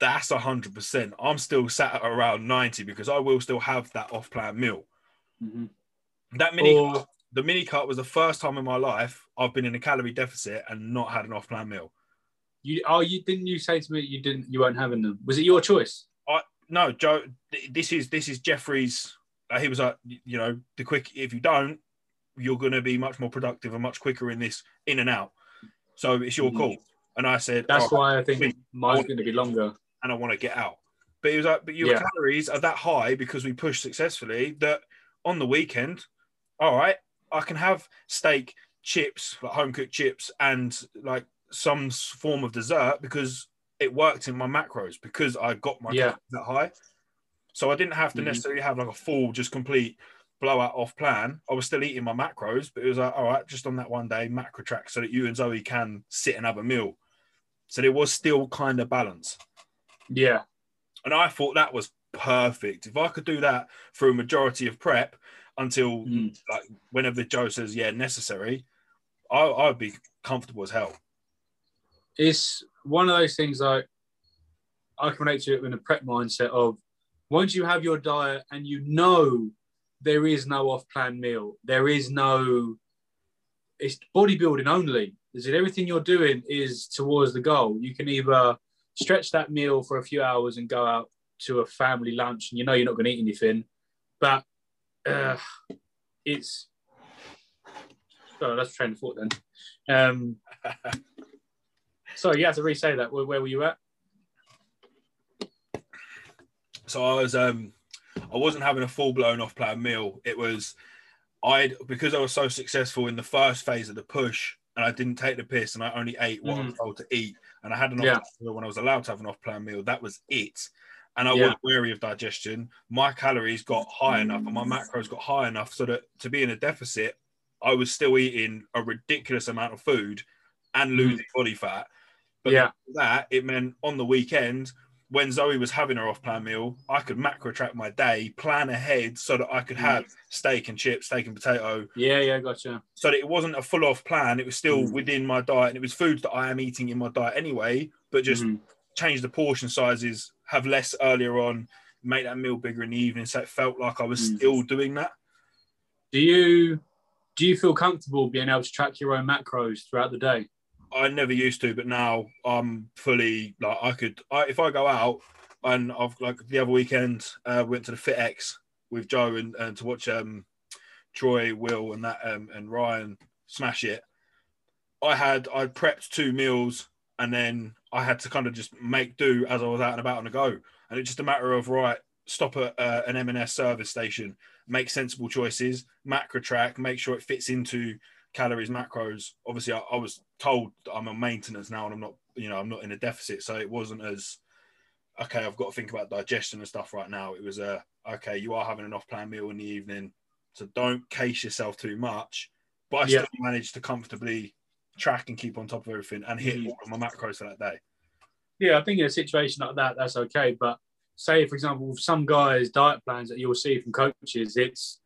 that's one hundred percent. I'm still sat at around ninety because I will still have that off-plan meal. Mm-hmm. That mini or, cut, the mini cut was the first time in my life I've been in a calorie deficit and not had an off-plan meal. You oh you didn't you say to me you didn't you weren't having them? Was it your choice? I. No, Joe, this is this is Jeffrey's. Uh, he was like, you know, the quick, if you don't, you're going to be much more productive and much quicker in this in and out. So it's your mm-hmm. call. And I said, that's oh, why I think mine's going to be longer. And I want to get out. But he was like, but your yeah. calories are that high because we pushed successfully that on the weekend, all right, I can have steak, chips, like home cooked chips, and like some form of dessert because it worked in my macros because I got my yeah. that high. So I didn't have to mm-hmm. necessarily have like a full, just complete blowout off plan. I was still eating my macros, but it was like, all right, just on that one day, macro track so that you and Zoe can sit and have a meal. So there was still kind of balance. Yeah. And I thought that was perfect. If I could do that for a majority of prep until mm. like whenever Joe says, yeah, necessary, I, I would be comfortable as hell. It's one of those things like I can relate to it in a prep mindset of once you have your diet and you know there is no off-plan meal, there is no, it's bodybuilding only. Is it everything you're doing is towards the goal? You can either stretch that meal for a few hours and go out to a family lunch and you know you're not going to eat anything, but uh, it's, oh, that's a train of thought then. Um, Sorry, you have to re-say that. Where, where were you at? So I was, um, I wasn't having a full-blown off-plan meal. It was, I because I was so successful in the first phase of the push, and I didn't take the piss, and I only ate what mm. I was told to eat. and I had an off yeah. meal when I was allowed to have an off-plan meal. That was it. And I yeah. was wary of digestion. My calories got high mm. enough and my macros got high enough so that to be in a deficit, I was still eating a ridiculous amount of food and losing mm. body fat. But yeah. that, it meant on the weekend, when Zoe was having her off-plan meal, I could macro track my day, plan ahead so that I could have mm. steak and chips, steak and potato. Yeah, yeah, gotcha. So that it wasn't a full-off plan. It was still mm. within my diet. And it was foods that I am eating in my diet anyway, but just mm. change the portion sizes, have less earlier on, make that meal bigger in the evening. So it felt like I was mm. still doing that. Do you... Do you feel comfortable being able to track your own macros throughout the day? I never used to, but now I'm fully like I could. I, if I go out and I've like the other weekend, uh, went to the FitX with Joe and, and to watch um, Troy, Will, and that um, and Ryan smash it. I had I prepped two meals and then I had to kind of just make do as I was out and about on the go, and it's just a matter of right. Stop at uh, an M and S service station, make sensible choices, macro track, make sure it fits into calories, macros. Obviously, I, I was told I'm on maintenance now and I'm not, you know, I'm not in a deficit. So it wasn't as, okay, I've got to think about digestion and stuff right now. It was, uh, okay, you are having an off-plan meal in the evening, so don't case yourself too much. But I yeah. still managed to comfortably track and keep on top of everything and hit mm-hmm. all of my macros for that day. Yeah, I think in a situation like that, that's okay. But say, for example, some guys' diet plans that you'll see from coaches, it's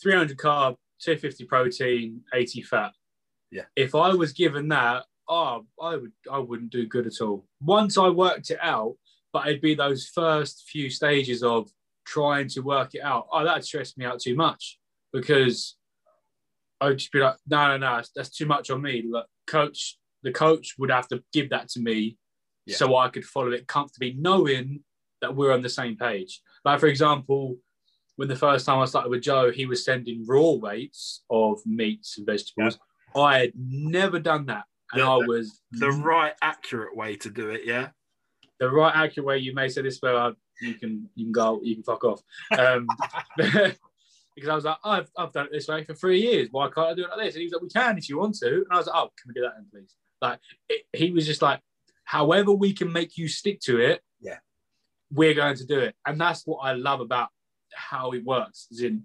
three hundred carb, two hundred fifty protein, eighty fat. Yeah. If I was given that, oh, I, would, I wouldn't do good at all. Once I worked it out, but it'd be those first few stages of trying to work it out. Oh, that stressed me out too much because I would just be like, no, no, no, that's too much on me. Like, coach, the coach would have to give that to me. Yeah. So I could follow it comfortably, knowing that we're on the same page. Like, for example, when the first time I started with Joe, he was sending raw weights of meats and vegetables. Yeah. I had never done that. And yeah, I was... The right accurate way to do it, yeah? The right accurate way. You may say this, but you can you can go, you can fuck off. Um, because I was like, I've, I've done it this way for three years. Why can't I do it like this? And he was like, we can if you want to. And I was like, oh, can we do that then, please? Like, it, he was just like, however we can make you stick to it, yeah, we're going to do it. And that's what I love about how it works. As in,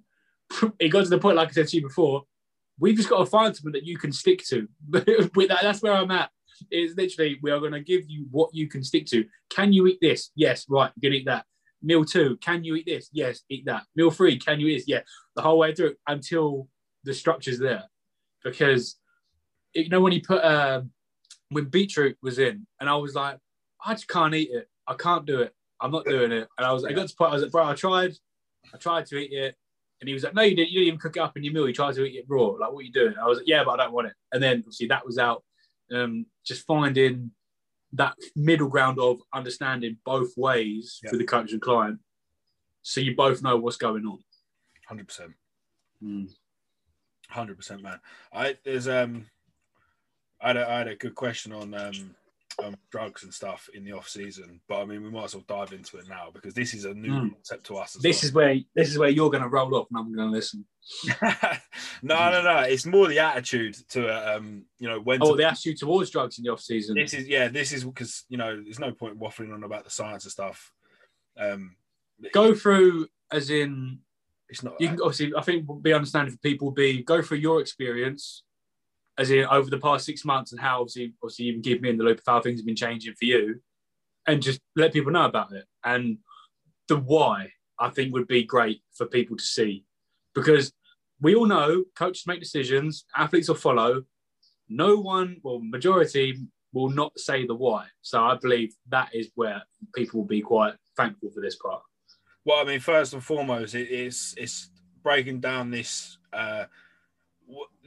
it got to the point, like I said to you before, we've just got to find something that you can stick to. That's where I'm at. It's literally, we are going to give you what you can stick to. Can you eat this? Yes, right, you can eat that. Meal two, can you eat this? Yes, eat that. Meal three, can you eat this? Yeah, the whole way through until the structure's there. Because, you know, when you put... Um, when beetroot was in, and I was like, I just can't eat it. I can't do it. I'm not doing it. And I was like, I got to the point, I was like, bro, I tried. I tried to eat it. And he was like, no, you didn't. You didn't even cook it up in your meal. You tried to eat it raw. Like, what are you doing? I was like, yeah, but I don't want it. And then, obviously, that was out. Um, just finding that middle ground of understanding both ways yeah. for the coach and client, so you both know what's going on. one hundred percent. Mm. one hundred percent, man. I, there's... um. I had, a, I had a good question on um, um, drugs and stuff in the off season, but I mean we might as well dive into it now because this is a new mm. concept to us. As this well. is where this is where you're going to roll up and I'm going to listen. no, no, no. It's more the attitude to uh, um, you know, when. Oh, to... the attitude towards drugs in the off season. This is yeah. This is because you know there's no point waffling on about the science and stuff. Um, go through as in. It's not. You that. can obviously. I think be understanding for people. Be go through your experience. As in over the past six months and how obviously, obviously you can keep me in the loop of how things have been changing for you and just let people know about it. And the why, I think, would be great for people to see because we all know coaches make decisions, athletes will follow. No one, well, majority will not say the why. So I believe that is where people will be quite thankful for this part. Well, I mean, first and foremost, it, it's, it's breaking down this... Uh,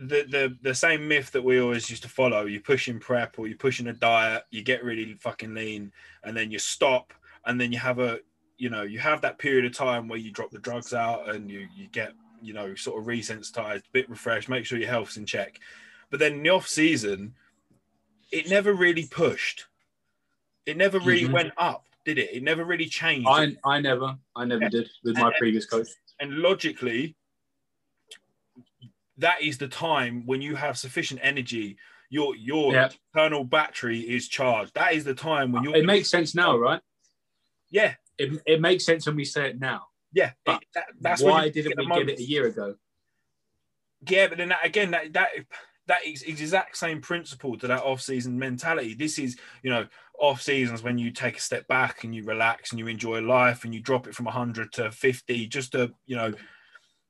The, the the same myth that we always used to follow. You push in prep or you push in a diet, you get really fucking lean and then you stop and then you have a, you know, you have that period of time where you drop the drugs out and you, you get, you know, sort of resensitized, bit refreshed, make sure your health's in check. But then in the off season, it never really pushed. It never really mm-hmm. went up, did it? It never really changed. I, I never, I never yeah. did with my and, previous coach. And logically, that is the time when you have sufficient energy, your your yeah. internal battery is charged. That is the time when you. It makes sense now, right? Yeah, it it makes sense when we say it now. Yeah, but it, that, that's why didn't we get it a year ago? Yeah, but then that, again, that that that is exact same principle to that off-season mentality. This is, you know, off-seasons when you take a step back and you relax and you enjoy life and you drop it from one hundred to fifty just to, you know,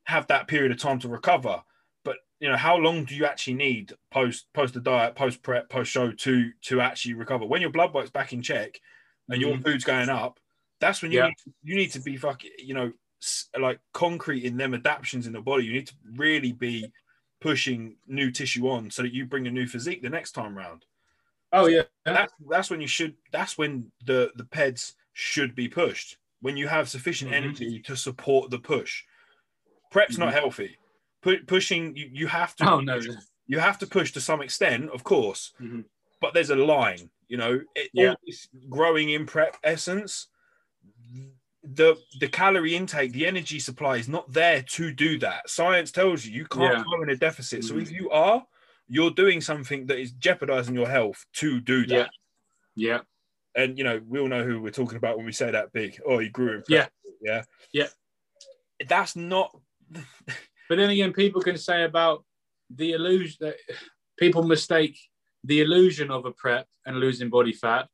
have that period of time to recover. But, you know, how long do you actually need post post the diet, post prep, post show to to actually recover? When your blood work's back in check and your mm-hmm. food's going up, that's when you, yeah. need, to, you need to be fucking, you know, like concrete in them adaptions in the body. You need to really be pushing new tissue on so that you bring a new physique the next time round. Oh yeah, that's, that's when you should. That's when the the P E Ds should be pushed, when you have sufficient mm-hmm. energy to support the push. Prep's mm-hmm. not healthy. P- pushing you, you have to. Oh no, you have to push to some extent, of course, mm-hmm. but there's a line. You know, it, yeah. all this growing in prep essence. The the calorie intake, the energy supply is not there to do that. Science tells you you can't yeah. go in a deficit. So if you are, you're doing something that is jeopardizing your health to do that. Yeah. yeah. And, you know, we all know who we're talking about when we say that big. Oh, he grew in prep. Yeah. Yeah. Yeah. That's not. But then again, people can say about the illusion that people mistake the illusion of a prep and losing body fat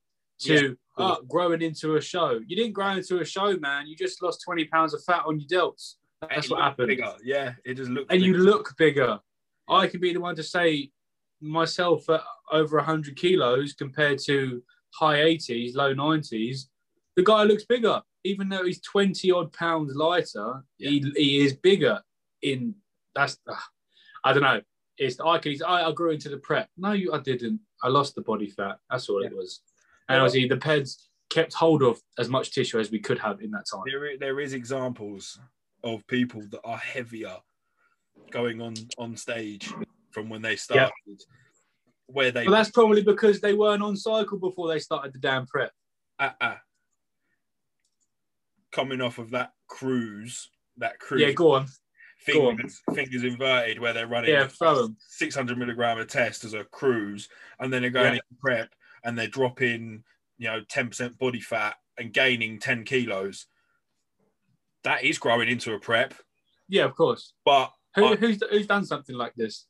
to. Yeah. Oh, growing into a show. You didn't grow into a show, man. You just lost twenty pounds of fat on your delts. That's what happened. Bigger. Yeah, it just looked And bigger. You look bigger. Yeah. I could be the one to say myself at over one hundred kilos compared to high eighties, low nineties. The guy looks bigger. Even though he's twenty odd pounds lighter, yeah. he, he is bigger in... That's... Uh, I don't know. It's I, could, I, I grew into the prep. No, you, I didn't. I lost the body fat. That's all yeah. it was. And obviously, the P E Ds kept hold of as much tissue as we could have in that time. There is, there is examples of people that are heavier going on, on stage from when they started. Yep. Where they, well, that's probably because they weren't on cycle before they started the damn prep. Uh-uh. Coming off of that cruise, that cruise. Yeah, go on. Fingers, go on. Fingers inverted where they're running yeah, six hundred milligram a test as a cruise, and then they're going yeah. into prep. And they're dropping, you know, ten percent body fat and gaining ten kilos. That is growing into a prep. Yeah, of course. But who, I, who's who's done something like this?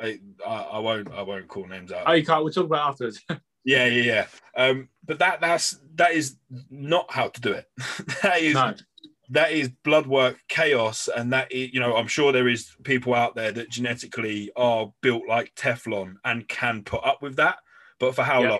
I, I I won't I won't call names out. Oh, you can't. We'll talk about it afterwards. yeah, yeah, yeah. Um, but that that's that is not how to do it. that is no. that is blood work chaos, and that is, you know, I'm sure there is people out there that genetically are built like Teflon and can put up with that. But for how yeah. long?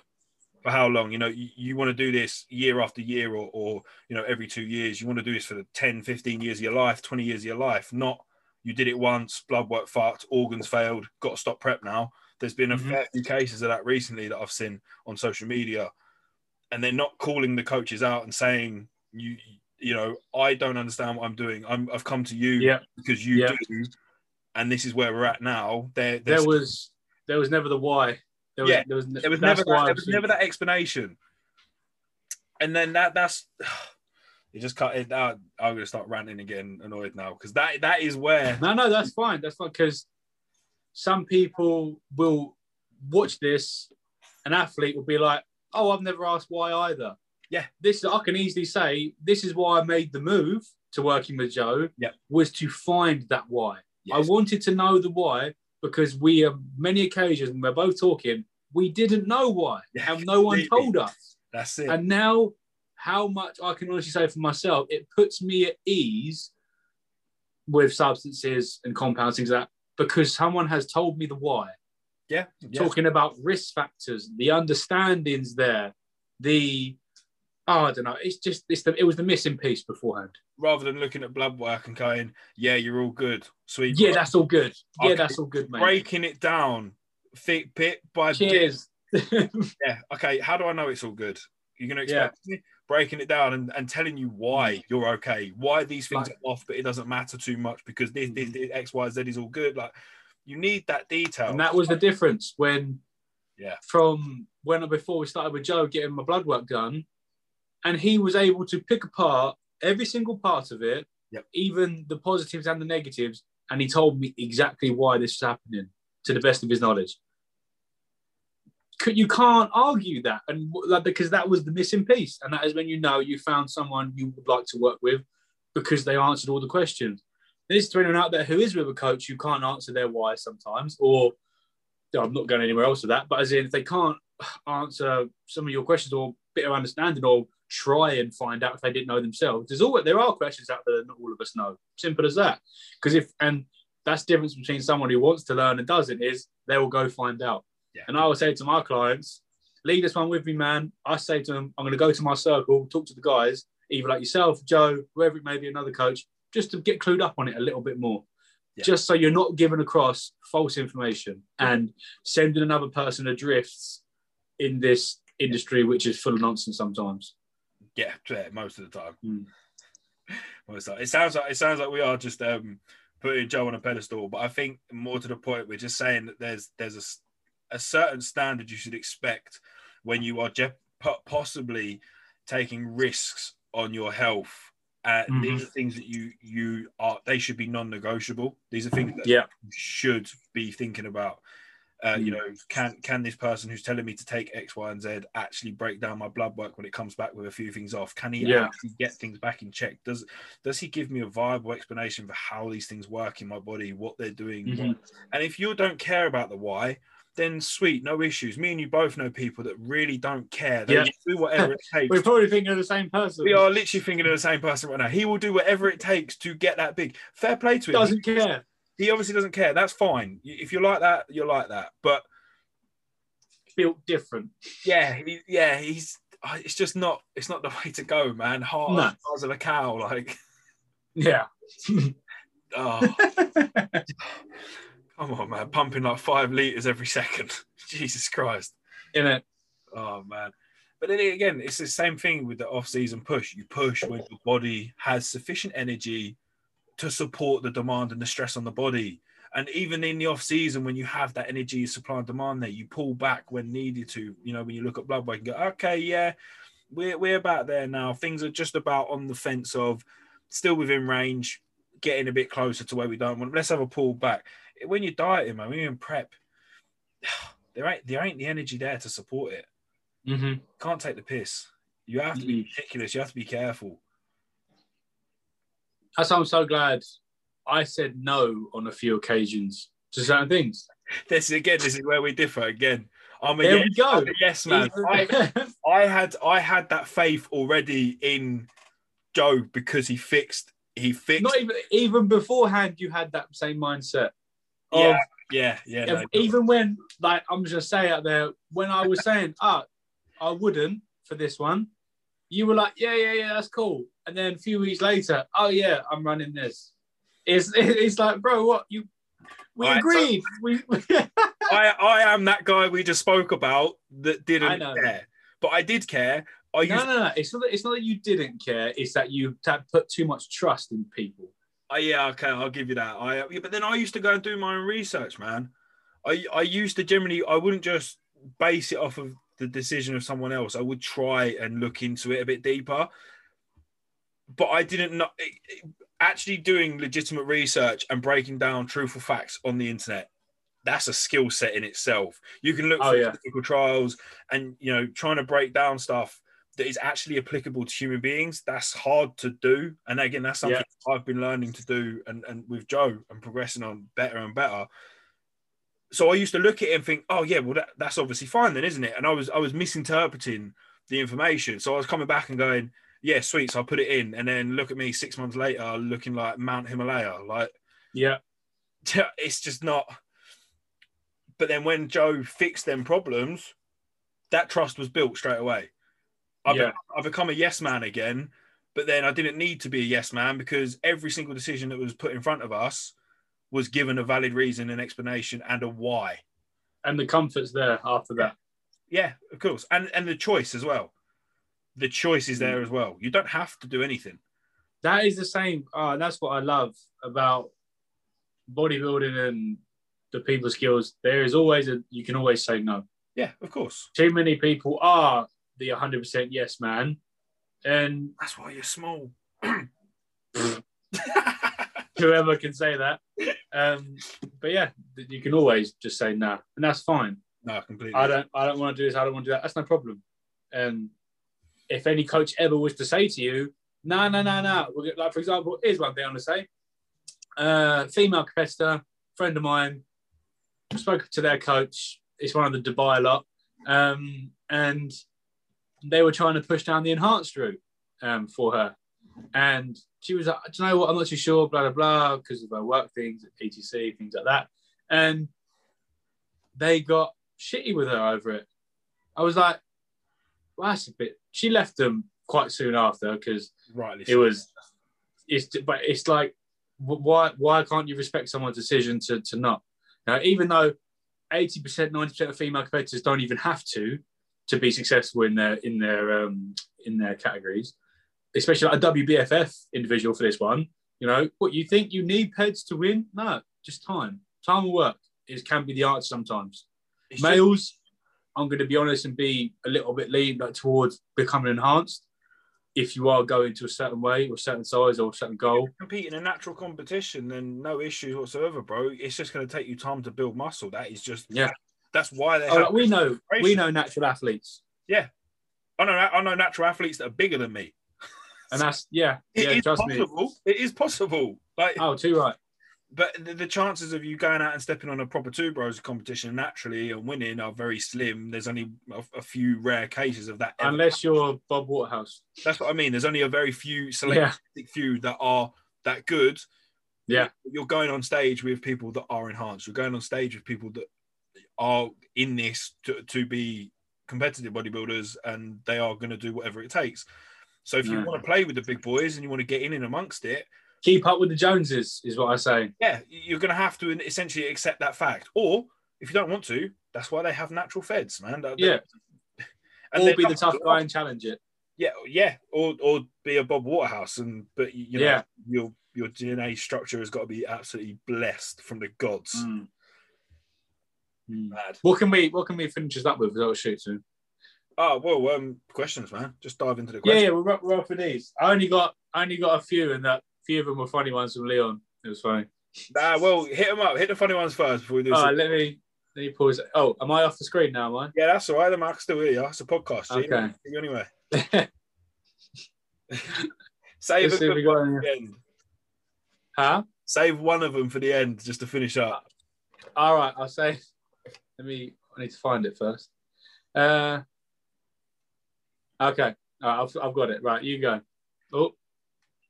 For how long? You know, you, you want to do this year after year or, or, you know, every two years. You want to do this for the ten, fifteen years of your life, twenty years of your life. Not you did it once, blood work fucked, organs failed, got to stop prep now. There's been a mm-hmm. fair few cases of that recently that I've seen on social media. And they're not calling the coaches out and saying, you you know, I don't understand what I'm doing. I'm, I've come to you yeah. because you yeah. do. And this is where we're at now. There, there was there was never the why. There was, yeah, there was, there was never that, there was never that explanation, and then that that's it just cut it out. I'm gonna start ranting again, annoyed now because that that is where no no that's fine that's fine because some people will watch this, an athlete will be like, oh, I've never asked why either. Yeah, this I can easily say this is why I made the move to working with Joe. Yeah, was to find that why. Yes. I wanted to know the why. Because we have many occasions when we're both talking, we didn't know why, yeah, and no one told us. That's it. And now, how much I can honestly say for myself, it puts me at ease with substances and compounds, things like that, because someone has told me the why. Yeah. yeah. Talking about risk factors, the understandings there, the, oh, I don't know, it's just, it's the, it was the missing piece beforehand. Rather than looking at blood work and going, yeah, you're all good, sweet. Yeah, bro. that's all good. Yeah, okay. that's all good, mate. Breaking it down, thick bit by Cheers. bit. yeah, okay, how do I know it's all good? You're going to explain yeah. it? Breaking it down and, and telling you why you're okay, why these things like, are off, but it doesn't matter too much because this, this, this X, Y, Z is all good. Like, you need that detail. And that was the difference when, yeah, from when before we started with Joe getting my blood work done, and he was able to pick apart every single part of it, yep. even the positives and the negatives, and he told me exactly why this was happening to the best of his knowledge. you can't argue that, and like, because that was the missing piece, and that is when you know you found someone you would like to work with because they answered all the questions. There's three anyone out there who is with a coach who can't answer their why sometimes, or oh, I'm not going anywhere else with that, but as in if they can't answer some of your questions or better understanding or try and find out if they didn't know themselves. There's always, there are questions out there that not all of us know. Simple as that. Because if, and that's the difference between someone who wants to learn and doesn't, is they will go find out. Yeah. And I will say to my clients, leave this one with me, man. I say to them, I'm going to go to my circle, talk to the guys, either like yourself, Joe, whoever it may be, another coach, just to get clued up on it a little bit more. Yeah. Just so you're not giving across false information yeah. and sending another person adrift in this industry, which is full of nonsense sometimes. Yeah, most of the time. Mm. Most of the time. It sounds like it sounds like we are just um, putting Joe on a pedestal, but I think more to the point, we're just saying that there's there's a, a certain standard you should expect when you are je- possibly taking risks on your health. Uh, mm-hmm. These are things that you you are they should be non-negotiable. These are things that yeah. you should be thinking about. Uh, you know, can can this person who's telling me to take X, Y, and Z actually break down my blood work when it comes back with a few things off? Can he yeah. actually get things back in check? Does does he give me a viable explanation for how these things work in my body, what they're doing? Mm-hmm. And if you don't care about the why, then sweet, no issues. Me and you both know people that really don't care. They yeah. do whatever it takes. We're probably thinking of the same person. We are literally thinking of the same person right now. He will do whatever it takes to get that big. Fair play to him. Doesn't care. He obviously doesn't care. That's fine. If you're like that, you're like that. But built different. Yeah, he, yeah. He's. It's just not. It's not the way to go, man. Hard no. Heart of a cow, like. Yeah. Oh. Come on, man! Pumping like five liters every second. Jesus Christ. In it. Oh man. But then again, it's the same thing with the off-season push. You push when your body has sufficient energy to support the demand and the stress on the body. And even in the off season, when you have that energy supply and demand there, you pull back when needed to, you know, when you look at blood work and go, okay, yeah, we're, we're about there now. Things are just about on the fence of still within range, getting a bit closer to where we don't want. Let's have a pull back. When you're dieting, man, when you're in prep, there ain't, there ain't the energy there to support it. Mm-hmm. Can't take the piss. You have to be meticulous. You have to be careful. That's why I'm so glad I said no on a few occasions to certain things. This again, this is where we differ again. I'm a there yes, we go. I'm a yes man. I, I had I had that faith already in Joe because he fixed he fixed. Not even even beforehand, you had that same mindset. Of, yeah, yeah, yeah. No, even no. when, like, I'm just saying out there, when I was saying, "Ah, oh, I wouldn't for this one," you were like, "Yeah, yeah, yeah, that's cool." And then a few weeks later, oh yeah, I'm running this. It's it's like, bro, what you? We right, agreed. So we, I I am that guy we just spoke about that didn't care, but I did care. I no, used, no, no. It's not that, it's not that you didn't care. It's that you put too much trust in people. Oh yeah, okay, I'll give you that. I yeah, but then I used to go and do my own research, man. I I used to generally I wouldn't just base it off of the decision of someone else. I would try and look into it a bit deeper. But I didn't know, actually doing legitimate research and breaking down truthful facts on the internet, that's a skill set in itself. You can look oh, for yeah. clinical trials and, you know, trying to break down stuff that is actually applicable to human beings. That's hard to do. And again, that's something yeah. I've been learning to do and, and with Joe and progressing on better and better. So I used to look at it and think, oh yeah, well, that, that's obviously fine then, isn't it? And I was I was misinterpreting the information. So I was coming back and going, yeah, sweet. So I put it in, and then look at me six months later, looking like Mount Himalaya. Like, yeah, it's just not. But then when Joe fixed them problems, that trust was built straight away. I've yeah. I've become a yes man again, but then I didn't need to be a yes man because every single decision that was put in front of us was given a valid reason, an explanation, and a why. And the comfort's there after that. Yeah, of course, and and the choice as well. The choice is there as well. You don't have to do anything. That is the same. Uh, that's what I love about bodybuilding and the people skills. There is always a, you can always say no. Yeah, of course. Too many people are the one hundred percent yes man. And that's why you're small. Whoever can say that. Um, but yeah, you can always just say no. Nah, and that's fine. No, completely. I don't. I don't want to do this. I don't want to do that. That's no problem. Um, if any coach ever was to say to you, no, no, no, no, like for example, here's one thing I'm gonna say. Uh, female competitor, friend of mine, spoke to their coach. It's one of the Dubai lot, um, and they were trying to push down the enhanced route um, for her, and she was like, do you know what? I'm not too sure. Blah blah blah, because of her work things, et cetera, things like that, and they got shitty with her over it. I was like, well, that's a bit. She left them quite soon after because it so. was. It's but it's like, why why can't you respect someone's decision to to not? Now, even though eighty percent, ninety percent of female competitors don't even have to to be successful in their in their um, in their categories, especially like a W B F F individual for this one. You know, what you think you need P E D S to win? No, just time, time and work is can be the answer sometimes. It's males. Just- I'm going to be honest and be a little bit lean like, towards becoming enhanced if you are going to a certain way or certain size or a certain goal. If you compete in a natural competition, then no issues whatsoever, bro. It's just going to take you time to build muscle. That is just... Yeah. That, that's why they oh, have... Like we know we know natural athletes. Yeah. I know I know natural athletes that are bigger than me. And that's... Yeah. It yeah, is trust possible. Me. It is possible. Like, oh, too right. But the chances of you going out and stepping on a proper two bros competition naturally and winning are very slim. There's only a few rare cases of that. Ever. Unless you're Bob Waterhouse. That's what I mean. There's only a very few select yeah. few that are that good. Yeah. You're going on stage with people that are enhanced. You're going on stage with people that are in this to, to be competitive bodybuilders, and they are going to do whatever it takes. So if you no. want to play with the big boys and you want to get in and amongst it, keep up with the Joneses is what I say. Yeah, you're going to have to essentially accept that fact. Or if you don't want to, that's why they have natural feds, man. They're, yeah. And or be the tough guy and challenge it. Yeah, yeah. Or or be a Bob Waterhouse, and but you know yeah. your your D N A structure has got to be absolutely blessed from the gods. Mm. Mad. What can we what can we finish this up with without shooting? Oh well, um, questions, man. Just dive into the questions. Yeah, yeah, we're up, we're up for these. I only got I only got a few in that. A few of them were funny ones from Leon. It was funny. Nah, well, hit them up. Hit the funny ones first before we do. All right, let me let me pause. Oh, am I off the screen now? Am I? Yeah, that's all right. The mark's still here. It's a podcast. Okay. Gee, you anyway. Save Let's a good one for the end. Huh? Save one of them for the end, just to finish up. All right, I'll save. Let me. I need to find it first. Uh. Okay. All right, I've I've got it. Right, you go. Oh.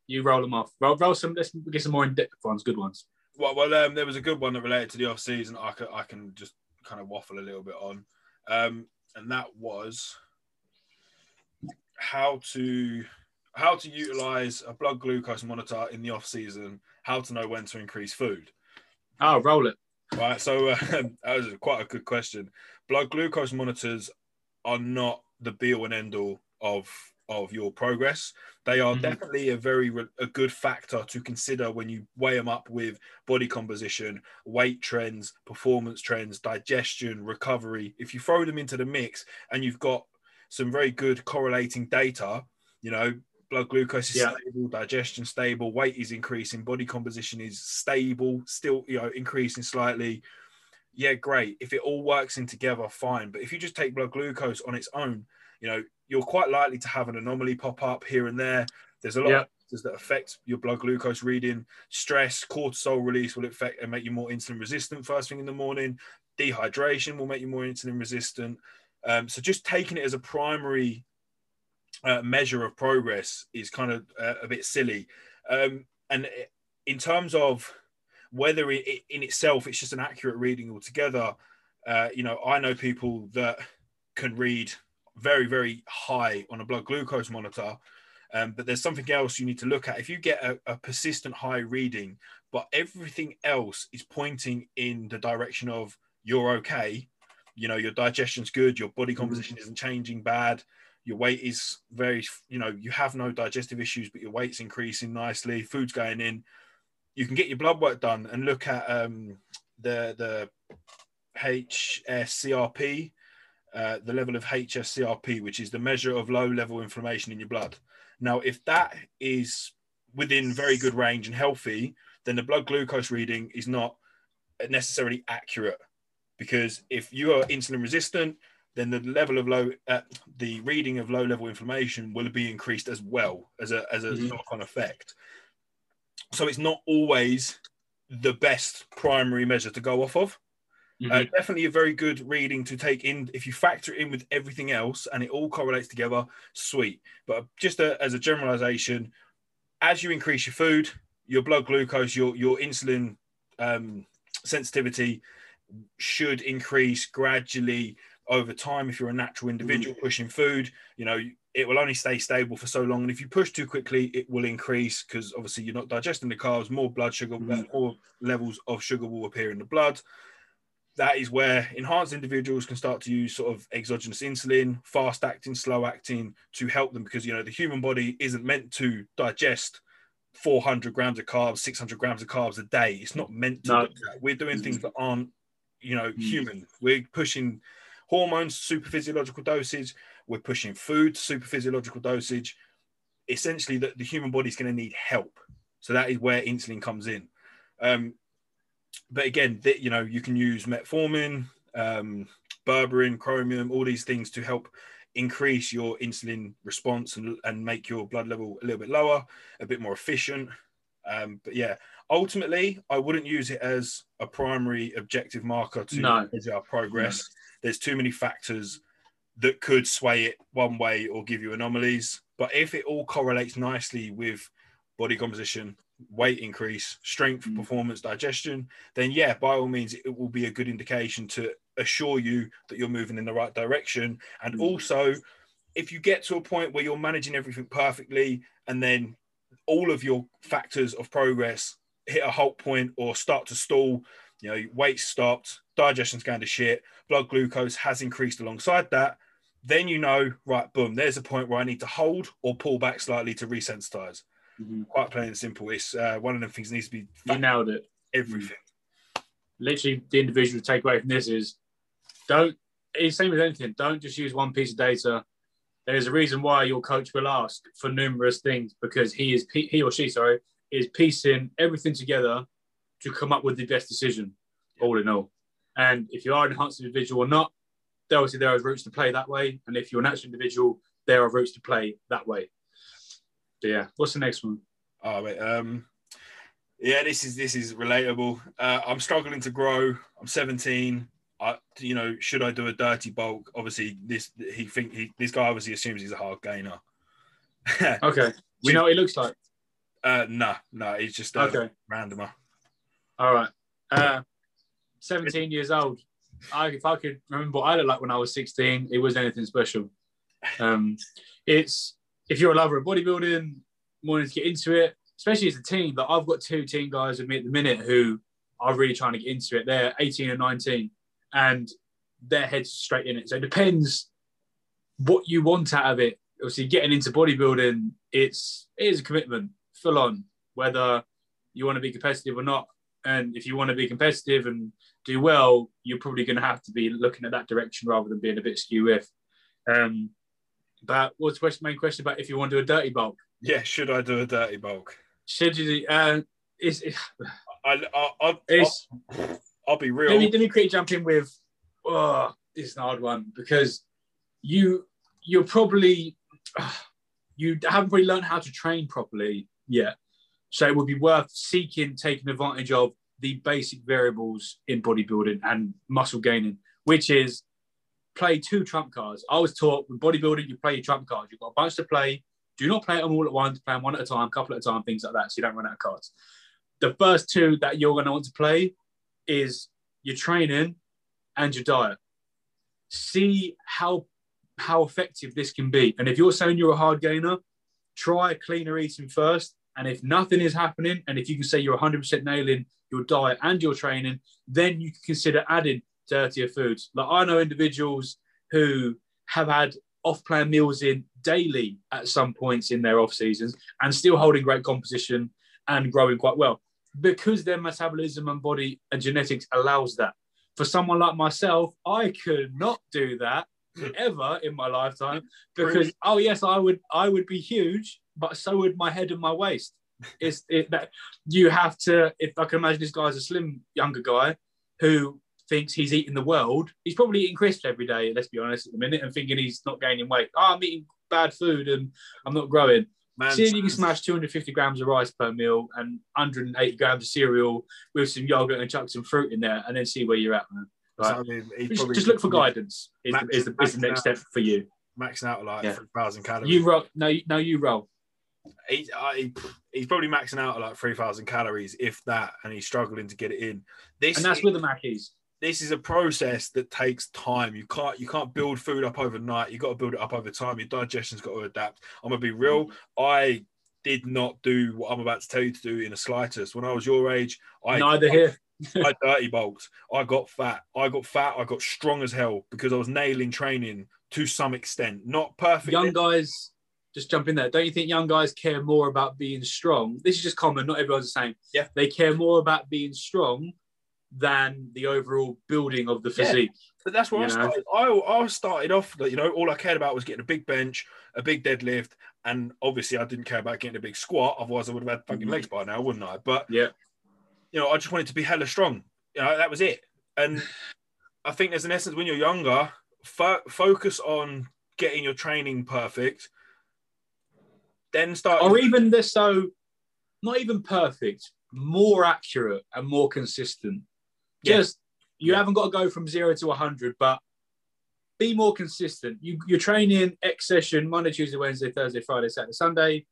You roll them off. Roll, roll some. Let's get some more in-depth ones, good ones. Well, well, um, there was a good one that related to the off season. I can, I can just kind of waffle a little bit on, um, and that was how to how to utilize a blood glucose monitor in the off season. How to know when to increase food. Oh, roll it. Right. So uh, that was quite a good question. Blood glucose monitors are not the be all and end all of. of your progress. They are mm-hmm. definitely a very a good factor to consider when you weigh them up with body composition, weight trends, performance trends, digestion, recovery. If you throw them into the mix and you've got some very good correlating data, you know, blood glucose is yeah. stable, digestion stable, weight is increasing, body composition is stable, still, you know, increasing slightly. Yeah, great. If it all works in together, fine. But if you just take blood glucose on its own, you know, you're quite likely to have an anomaly pop up here and there. There's a lot yep. of factors that affect your blood glucose reading. Stress, cortisol release will affect and make you more insulin resistant first thing in the morning. Dehydration will make you more insulin resistant. Um, so just taking it as a primary uh, measure of progress is kind of uh, a bit silly. Um, and in terms of whether it, it in itself, it's just an accurate reading altogether. Uh, you know, I know people that can read very, very high on a blood glucose monitor. Um, but there's something else you need to look at. If you get a, a persistent high reading, but everything else is pointing in the direction of you're okay, you know, your digestion's good, your body composition isn't changing bad, your weight is very, you know, you have no digestive issues, but your weight's increasing nicely, food's going in. You can get your blood work done and look at um, the, the H S C R P, Uh, the level of H S C R P, which is the measure of low-level inflammation in your blood. Now, if that is within very good range and healthy, then the blood glucose reading is not necessarily accurate because if you are insulin resistant, then the level of low, uh, the reading of low level inflammation will be increased as well as a, as a mm-hmm. knock-on effect. So it's not always the best primary measure to go off of. Mm-hmm. Uh, definitely a very good reading to take in. If you factor it in with everything else and it all correlates together, sweet. But just a, as a generalization, as you increase your food, your blood glucose, your, your insulin um, sensitivity should increase gradually over time. If you're a natural individual pushing food, you know, it will only stay stable for so long. And if you push too quickly, it will increase because obviously you're not digesting the carbs, more blood sugar, mm-hmm. more levels of sugar will appear in the blood. That is where enhanced individuals can start to use sort of exogenous insulin, fast acting, slow acting to help them, because, you know, the human body isn't meant to digest four hundred grams of carbs, six hundred grams of carbs a day. It's not meant to no. do that. We're doing things that aren't, you know, mm-hmm. human. We're pushing hormones, super physiological dosage. We're pushing food, super physiological dosage. Essentially, the, the human body is going to need help. So that is where insulin comes in. Um, but again, the, you know, you can use metformin, um, berberine, chromium, all these things to help increase your insulin response and, and make your blood level a little bit lower, a bit more efficient. Um, but yeah, ultimately, I wouldn't use it as a primary objective marker to no. measure our progress. No. There's too many factors that could sway it one way or give you anomalies. But if it all correlates nicely with body composition, weight increase, strength, mm. performance, digestion, then yeah, by all means, it will be a good indication to assure you that you're moving in the right direction. And mm. also, if you get to a point where you're managing everything perfectly and then all of your factors of progress hit a halt point or start to stall, you know, weight's stopped, digestion's going to shit, blood glucose has increased alongside that, then you know, right, boom, there's a point where I need to hold or pull back slightly to resensitize. Mm-hmm. Quite plain and simple. It's uh, one of the things that needs to be... You nailed it. Everything. Literally, the individual takeaway from this is, don't, it's the same as anything, don't just use one piece of data. There is a reason why your coach will ask for numerous things, because he is, he or she, sorry, is piecing everything together to come up with the best decision, yeah. all in all. And if you are an enhanced individual or not, there obviously there are routes to play that way. And if you're an actual individual, there are routes to play that way. So yeah. What's the next one? Oh, wait, um, yeah, this is this is relatable. Uh, I'm struggling to grow. I'm seventeen. I, you know, should I do a dirty bulk? Obviously, this he think he, this guy obviously assumes he's a hard gainer. Okay. Do you know what he looks like? Uh, no, no, he's just a okay. randomer. All right. Uh, seventeen years old. I, if I could remember what I looked like when I was sixteen, it wasn't anything special. Um, it's if you're a lover of bodybuilding, wanting to get into it, especially as a team. But I've got two team guys with me at the minute who are really trying to get into it. They're eighteen and nineteen, and their heads straight in it. So it depends what you want out of it. Obviously, getting into bodybuilding, it's it is a commitment, full on. Whether you want to be competitive or not. And if you want to be competitive and do well, you're probably going to have to be looking at that direction rather than being a bit skewed with. Um, but what's the main question about if you want to do a dirty bulk? Yeah, should I do a dirty bulk? Should you? Uh, is it, I, I, I, it's, I'll, I'll be real. Let me, let me quick jump in with, oh, this is an hard one because you, you're probably, you haven't really learned how to train properly yet. So it would be worth seeking, taking advantage of the basic variables in bodybuilding and muscle gaining, which is play two trump cards. I was taught with bodybuilding, you play your trump cards. You've got a bunch to play. Do not play them all at once. Play them one at a time, couple at a time, things like that, so you don't run out of cards. The first two that you're going to want to play is your training and your diet. See how, how effective this can be. And if you're saying you're a hard gainer, try cleaner eating first. And if nothing is happening, and if you can say you're one hundred percent nailing your diet and your training, then you can consider adding dirtier foods. Like I know individuals who have had off-plan meals in daily at some points in their off seasons and still holding great composition and growing quite well because their metabolism and body and genetics allows that. For someone like myself, I could not do that ever in my lifetime because, oh yes, I would, I would be huge. But so would my head and my waist. It's it, that you have to, if I can imagine this guy's a slim younger guy who thinks he's eating the world. He's probably eating crisps every day, let's be honest, at the minute, and thinking he's not gaining weight. Oh, I'm eating bad food and I'm not growing. Man, see if you can smash two hundred fifty grams of rice per meal and one hundred eighty grams of cereal with some yogurt and chuck some fruit in there, and then see where you're at, man. Right? I mean, just, just look for guidance. Is, max, is, the, is the next out, step for you? Maxing out like yeah. three thousand calories. You roll. No, no, you roll. He, uh, he, he's probably maxing out at like three thousand calories, if that, and he's struggling to get it in. This and that's is, where the Mac is. This is a process that takes time. You can't you can't build food up overnight. You've got to build it up over time. Your digestion's got to adapt. I'm going to be real. I did not do what I'm about to tell you to do in the slightest. When I was your age, I neither I, here. I dirty bulked. I got fat. I got fat. I got strong as hell because I was nailing training to some extent. Not perfect. Young guys... Just jump in there. Don't you think young guys care more about being strong? This is just common. Not everyone's the same. Yeah. They care more about being strong than the overall building of the physique. Yeah. But that's where I started. I, I started off, you know, all I cared about was getting a big bench, a big deadlift, and obviously I didn't care about getting a big squat. Otherwise, I would have had fucking legs by now, wouldn't I? But, yeah, you know, I just wanted to be hella strong. You know, that was it. And I think there's an essence when you're younger, fo- focus on getting your training perfect. Then start, or even this, so not even perfect, more accurate and more consistent. Yeah. Just you yeah. haven't got to go from zero to a hundred, but be more consistent. You, you're training X session Monday, Tuesday, Wednesday, Thursday, Friday, Saturday, Sunday.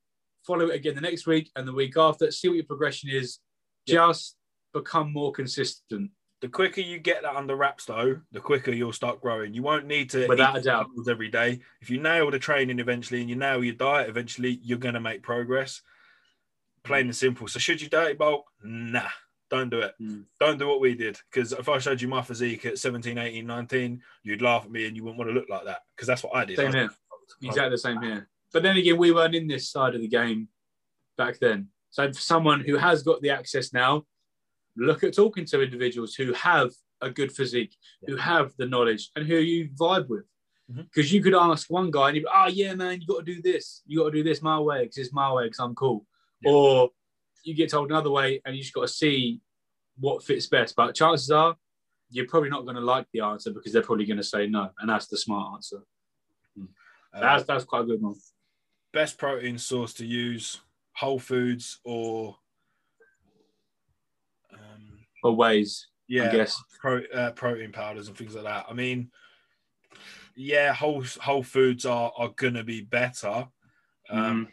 Follow it again the next week and the week after. See what your progression is. Yeah. Just become more consistent. The quicker you get that under wraps, though, the quicker you'll start growing. You won't need to without eat a doubt every day. If you nail the training eventually and you nail your diet eventually, you're going to make progress. Plain and simple. So should you dirty bulk? Nah, don't do it. Mm. Don't do what we did. Because if I showed you my physique at seventeen, eighteen, nineteen, you'd laugh at me and you wouldn't want to look like that. Because that's what I did. Same I here. Exactly the same here. But then again, we weren't in this side of the game back then. So for someone who has got the access now, look at talking to individuals who have a good physique, yeah. who have the knowledge and who you vibe with. Because mm-hmm. you could ask one guy and you'd be, oh, yeah, man, you got to do this. You got to do this my way because it's my way because I'm cool. Yeah. Or you get told another way and you just got to see what fits best. But chances are you're probably not going to like the answer because they're probably going to say no. And that's the smart answer. Mm. Uh, that's, that's quite a good one. Best protein source to use, whole foods or... Or ways, yeah, I guess. Pro, uh, protein powders and things like that. I mean, yeah, whole whole foods are are gonna be better. Um, mm.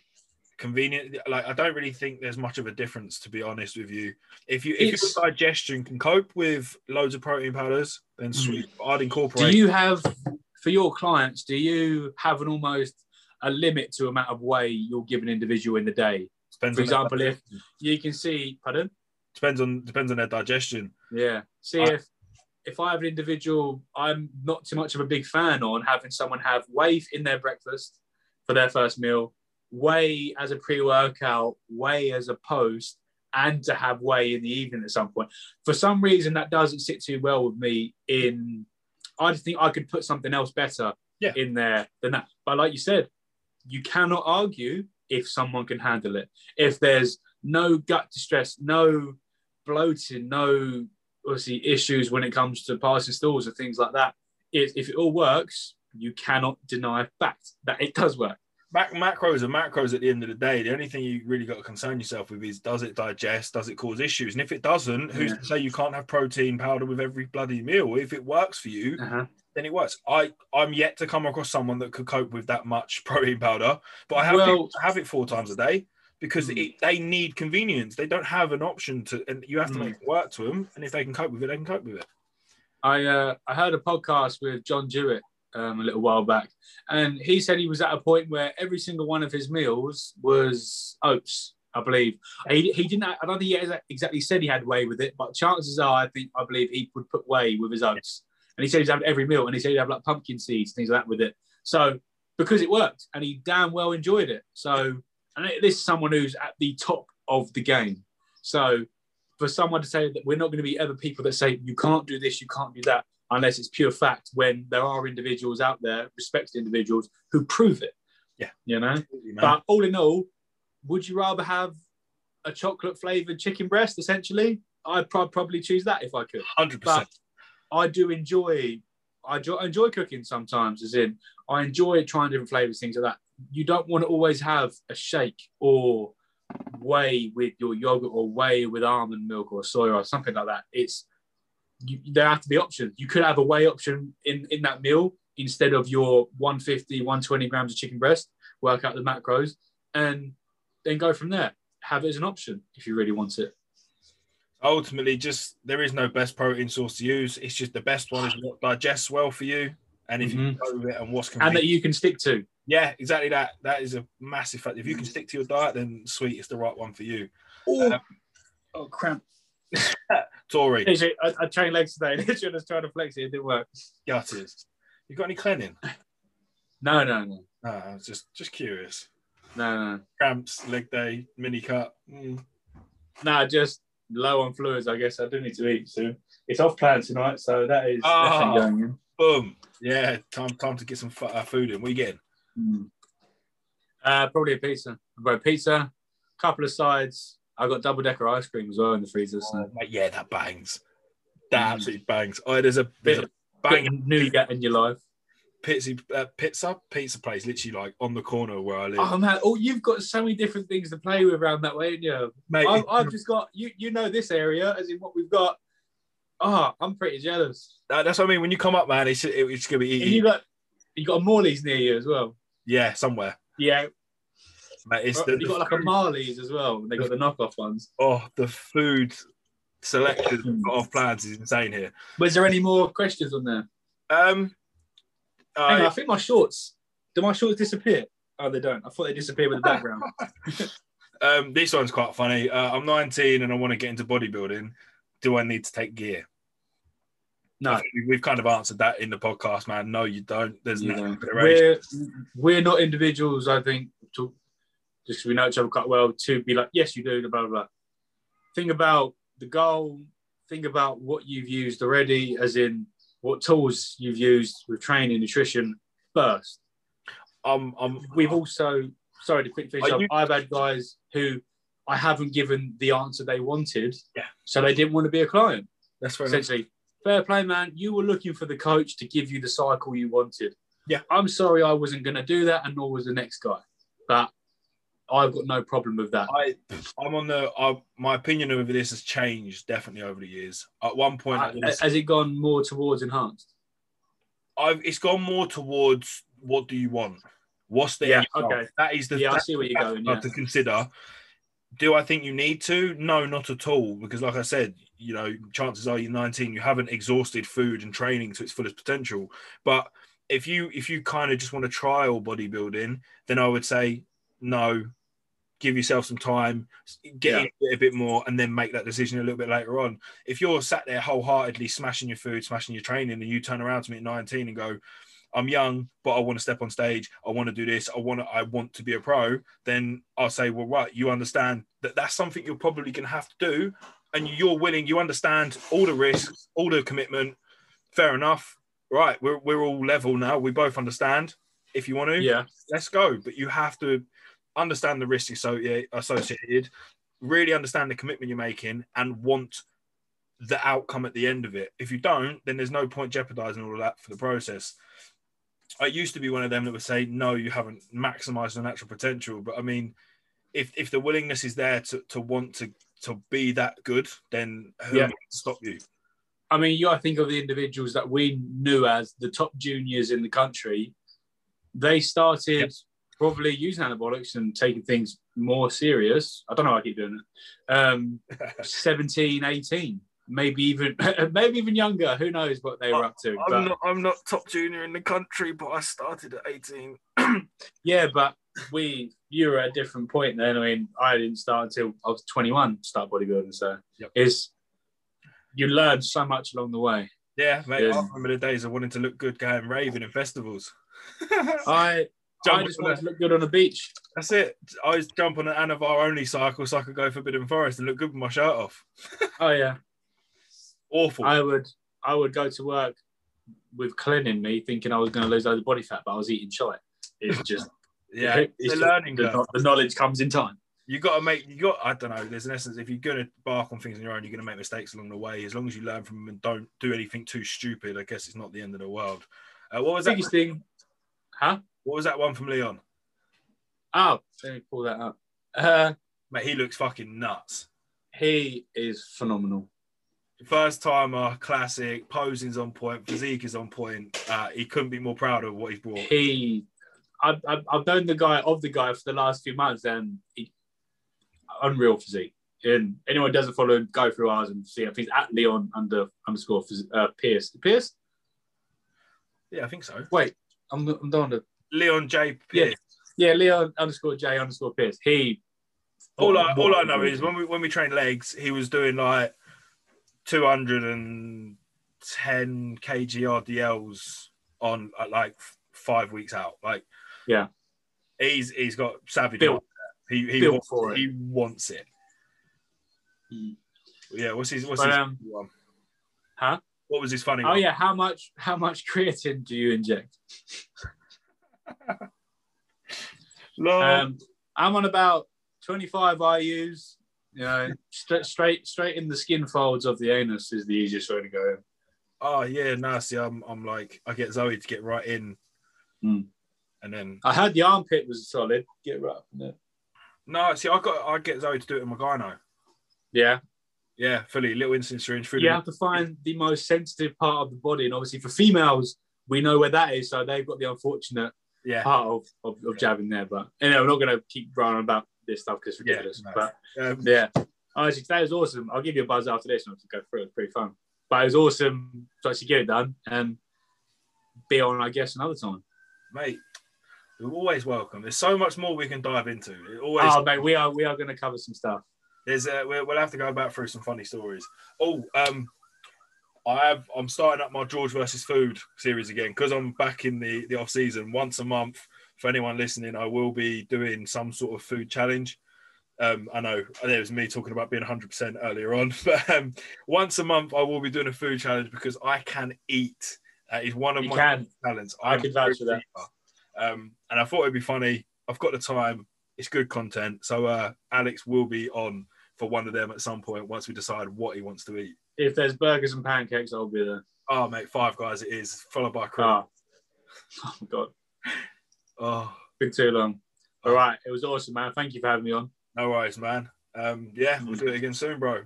Convenient. Like, I don't really think there's much of a difference, to be honest with you. If you if it's... your digestion can cope with loads of protein powders, then sweet. Mm. I'd incorporate. Do you have for your clients? Do you have an almost a limit to amount of whey you'll give an individual in the day? Depends for example, if you can see, pardon. Depends on depends on their digestion. Yeah. See, I, if if I have an individual, I'm not too much of a big fan on having someone have whey in their breakfast for their first meal, whey as a pre-workout, whey as a post, and to have whey in the evening at some point. For some reason, that doesn't sit too well with me. In, I just think I could put something else better yeah. in there than that. But like you said, you cannot argue if someone can handle it. If there's no gut distress, no bloating, no obviously issues when it comes to passing stools and things like that. If, if it all works, you cannot deny fact that it does work. Mac- macros are macros at the end of the day. The only thing you really got to concern yourself with is, does it digest? Does it cause issues? And if it doesn't, who's yeah. to say you can't have protein powder with every bloody meal? If it works for you, uh-huh. then it works. I, I'm yet to come across someone that could cope with that much protein powder, but I have, well, to have it four times a day. Because mm. it, they need convenience. They don't have an option to, and you have to mm. make it work to them. And if they can cope with it, they can cope with it. I uh, I heard a podcast with John Jewett um, a little while back. And he said he was at a point where every single one of his meals was oats, I believe. He, he didn't, I don't think he exactly said he had whey with it, but chances are, I think, I believe he would put whey with his oats. And he said he's had every meal, and he said he'd have like pumpkin seeds, things like that with it. So, because it worked, and he damn well enjoyed it. So, and this is someone who's at the top of the game. So for someone to say that we're not going to be ever people that say you can't do this, you can't do that, unless it's pure fact, when there are individuals out there, respected individuals, who prove it. Yeah. You know? But all in all, would you rather have a chocolate-flavoured chicken breast, essentially? I'd probably choose that if I could. one hundred percent. But I do enjoy, I enjoy, I enjoy cooking sometimes, as in I enjoy trying different flavors, things like that. You don't want to always have a shake or whey with your yogurt or whey with almond milk or soy or something like that. It's you, there have to be options. You could have a whey option in, in that meal instead of your one fifty, one twenty grams of chicken breast, work out the macros, and then go from there. Have it as an option if you really want it. Ultimately, just there is no best protein source to use. It's just the best one is what digests well for you, and if mm-hmm. you go with it and what's convenient. And that you can stick to. Yeah, exactly that. That is a massive fact. If you can stick to your diet, then sweet, it's the right one for you. Ooh. Um, oh, cramp. Tory. I, I trained legs today. Literally, I was trying to flex it. It didn't work. Gutted. You got any cleaning? No, no, no. No, I was just, just curious. No, no. Cramps, leg day, mini cut. Mm. No, just low on fluids, I guess. I do need to eat soon. It's off plan tonight, so that is oh, definitely going in. Boom. Yeah, time time to get some food in. What are you getting? Mm. Uh, probably a pizza. Bro, pizza, couple of sides. I got double decker ice cream as well in the freezer. So. Oh, mate, yeah, that bangs. That mm. absolutely bangs. Oh, there's a bit of bang new you get in your life. Pizza, uh, pizza, pizza place, literally like on the corner where I live. Oh man! Oh, you've got so many different things to play with around that way, haven't you? Mate, I've, I've just got you. You know this area, as in what we've got. Ah, oh, I'm pretty jealous. Uh, that's what I mean. When you come up, man, it's it, it's gonna be eating. You got you got a Morley's near you as well. Yeah, somewhere. Yeah. Mate, it's the, you got like a Marley's as well. They got the knockoff ones. Oh, the food selection of plans is insane here. Was there any more questions on there? Um. Uh, Hang on, I think my shorts. Do my shorts disappear? Oh, they don't. I thought they disappeared with the background. um, this one's quite funny. Uh, I'm nineteen and I want to get into bodybuilding. Do I need to take gear? No. We've kind of answered that in the podcast, man. No, you don't. There's you no. We're, we're not individuals, I think, to, just because we know each other quite well, to be like, yes, you do, blah, blah, blah. Think about the goal. Think about what you've used already, as in, what tools you've used with training, nutrition first. Um, um, We've also, sorry to quick finish up, you, I've had guys who I haven't given the answer they wanted, yeah. so they didn't want to be a client. That's fair Essentially, enough. Fair play, man. You were looking for the coach to give you the cycle you wanted. Yeah, I'm sorry I wasn't going to do that, and nor was the next guy. But I've got no problem with that. I, I'm on the. I, my opinion over this has changed definitely over the years. At one point, uh, was, has it gone more towards enhanced? I've. It's gone more towards what do you want? What's the? Yeah. Okay. That is the. Yeah, I see where you're going. Yeah. To consider. Do I think you need to? No, not at all. Because, like I said, you know, chances are you're nineteen, you haven't exhausted food and training to its fullest potential. But if you if you kind of just want to trial bodybuilding, then I would say. No, give yourself some time, get yeah. into it a bit more, and then make that decision a little bit later on. If you're sat there wholeheartedly smashing your food, smashing your training, and you turn around to me at nineteen and go, I'm young, but I want to step on stage, I want to do this, I want to, I want to be a pro, then I'll say, well, right, you understand that that's something you're probably going to have to do, and you're willing, you understand all the risks, all the commitment, fair enough, right, we're, we're all level now, we both understand, if you want to, yeah, let's go, but you have to understand the risks associated, really understand the commitment you're making and want the outcome at the end of it. If you don't, then there's no point jeopardizing all of that for the process. I used to be one of them that would say, no, you haven't maximized the natural potential. But I mean, if if the willingness is there to, to want to, to be that good, then who yeah. can stop you? I mean, you, I think of the individuals that we knew as the top juniors in the country, they started... Yep. Probably using anabolics and taking things more serious. I don't know how I keep doing it. Um, seventeen, eighteen, maybe even maybe even younger. Who knows what they were up to. I'm, but... not, I'm not top junior in the country, but I started at eighteen. Yeah, but we you were at a different point then. I mean, I didn't start until I was twenty-one to start bodybuilding. So yep. it's, you learn so much along the way. Yeah, mate. Yeah. I remember the days I wanted to look good going raving in festivals. I... I just wanted to look good on the beach. That's it. I was jump on an Anavar only cycle so I could go Forbidden Forest and look good with my shirt off. Oh yeah, awful. I would, I would go to work with Clint in me, thinking I was going to lose loads of body fat, but I was eating shite. It's just yeah. It's the just, learning. The, the knowledge comes in time. you got to make, you got, I don't know, there's an essence, if you're going to bark on things on your own, you're going to make mistakes along the way. As long as you learn from them and don't do anything too stupid, I guess it's not the end of the world. Uh, what was that? Biggest thing. Huh? What was that one from Leon? Oh, let me pull that up. Uh, Mate, he looks fucking nuts. He is phenomenal. First timer, classic, posing's on point, physique is on point. Uh, he couldn't be more proud of what he's brought. He, I've, I've known the guy of the guy for the last few months, and he, unreal physique. And anyone who doesn't follow him, go through ours and see if he's at Leon under underscore uh, Pierce. Pierce? Yeah, I think so. Wait, I'm I'm down to Leon J Pierce. Yeah, yeah, Leon underscore J underscore Pierce. He. All I all I know is when we when we trained legs, he was doing like two hundred ten kilograms R D Ls on at like five weeks out. Like, yeah, he's he's got savage. Built, he he built wants, for it. He wants it. Mm. Yeah, what's his what's but, his um, one? Huh? What was his funny oh, one? Oh yeah, how much how much creatine do you inject? um, I'm on about twenty-five I U's, you know, st straight straight in the skin folds of the anus is the easiest way to go in. Oh yeah, no, see, I'm, I'm like, I get Zoe to get right in. Mm. And then... I heard the armpit was solid. Get right up in there. No, see, I got, I get Zoe to do it in my gyno. Yeah? Yeah, fully. Little insulin syringe. You have to find the most sensitive part of the body, and obviously for females, we know where that is, so they've got the unfortunate yeah. part of, of, of yeah. jabbing there, but anyway, we're not going to keep running about this stuff because it's ridiculous. Yeah, nice. But um, yeah, honestly, today was awesome. I'll give you a buzz after this and I'll go through it. It was pretty fun, but it was awesome to actually get it done and be on, I guess, another time. Mate, you're always welcome. There's so much more we can dive into. It always oh, mate, we are we are going to cover some stuff. There's uh, we'll have to go back through some funny stories. Oh, um, I have I'm starting up my George versus Food series again because I'm back in the the off season once a month. For anyone listening, I will be doing some sort of food challenge. Um, I know there was me talking about being one hundred percent earlier on, but um, once a month I will be doing a food challenge because I can eat. Uh, it's one of you my can. talents. I I'm can vouch for that. Um, and I thought it'd be funny. I've got the time. It's good content. So uh, Alex will be on for one of them at some point once we decide what he wants to eat. If there's burgers and pancakes, I'll be there. Oh, mate, Five Guys it is, followed by Chris. Oh. oh, my God. Oh, been too long. All right, it was awesome, man. Thank you for having me on. No worries, man. Um, yeah, we'll do it again soon, bro.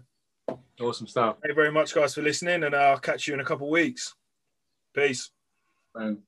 Awesome stuff. Thank you very much, guys, for listening, and I'll catch you in a couple of weeks. Peace. Bye.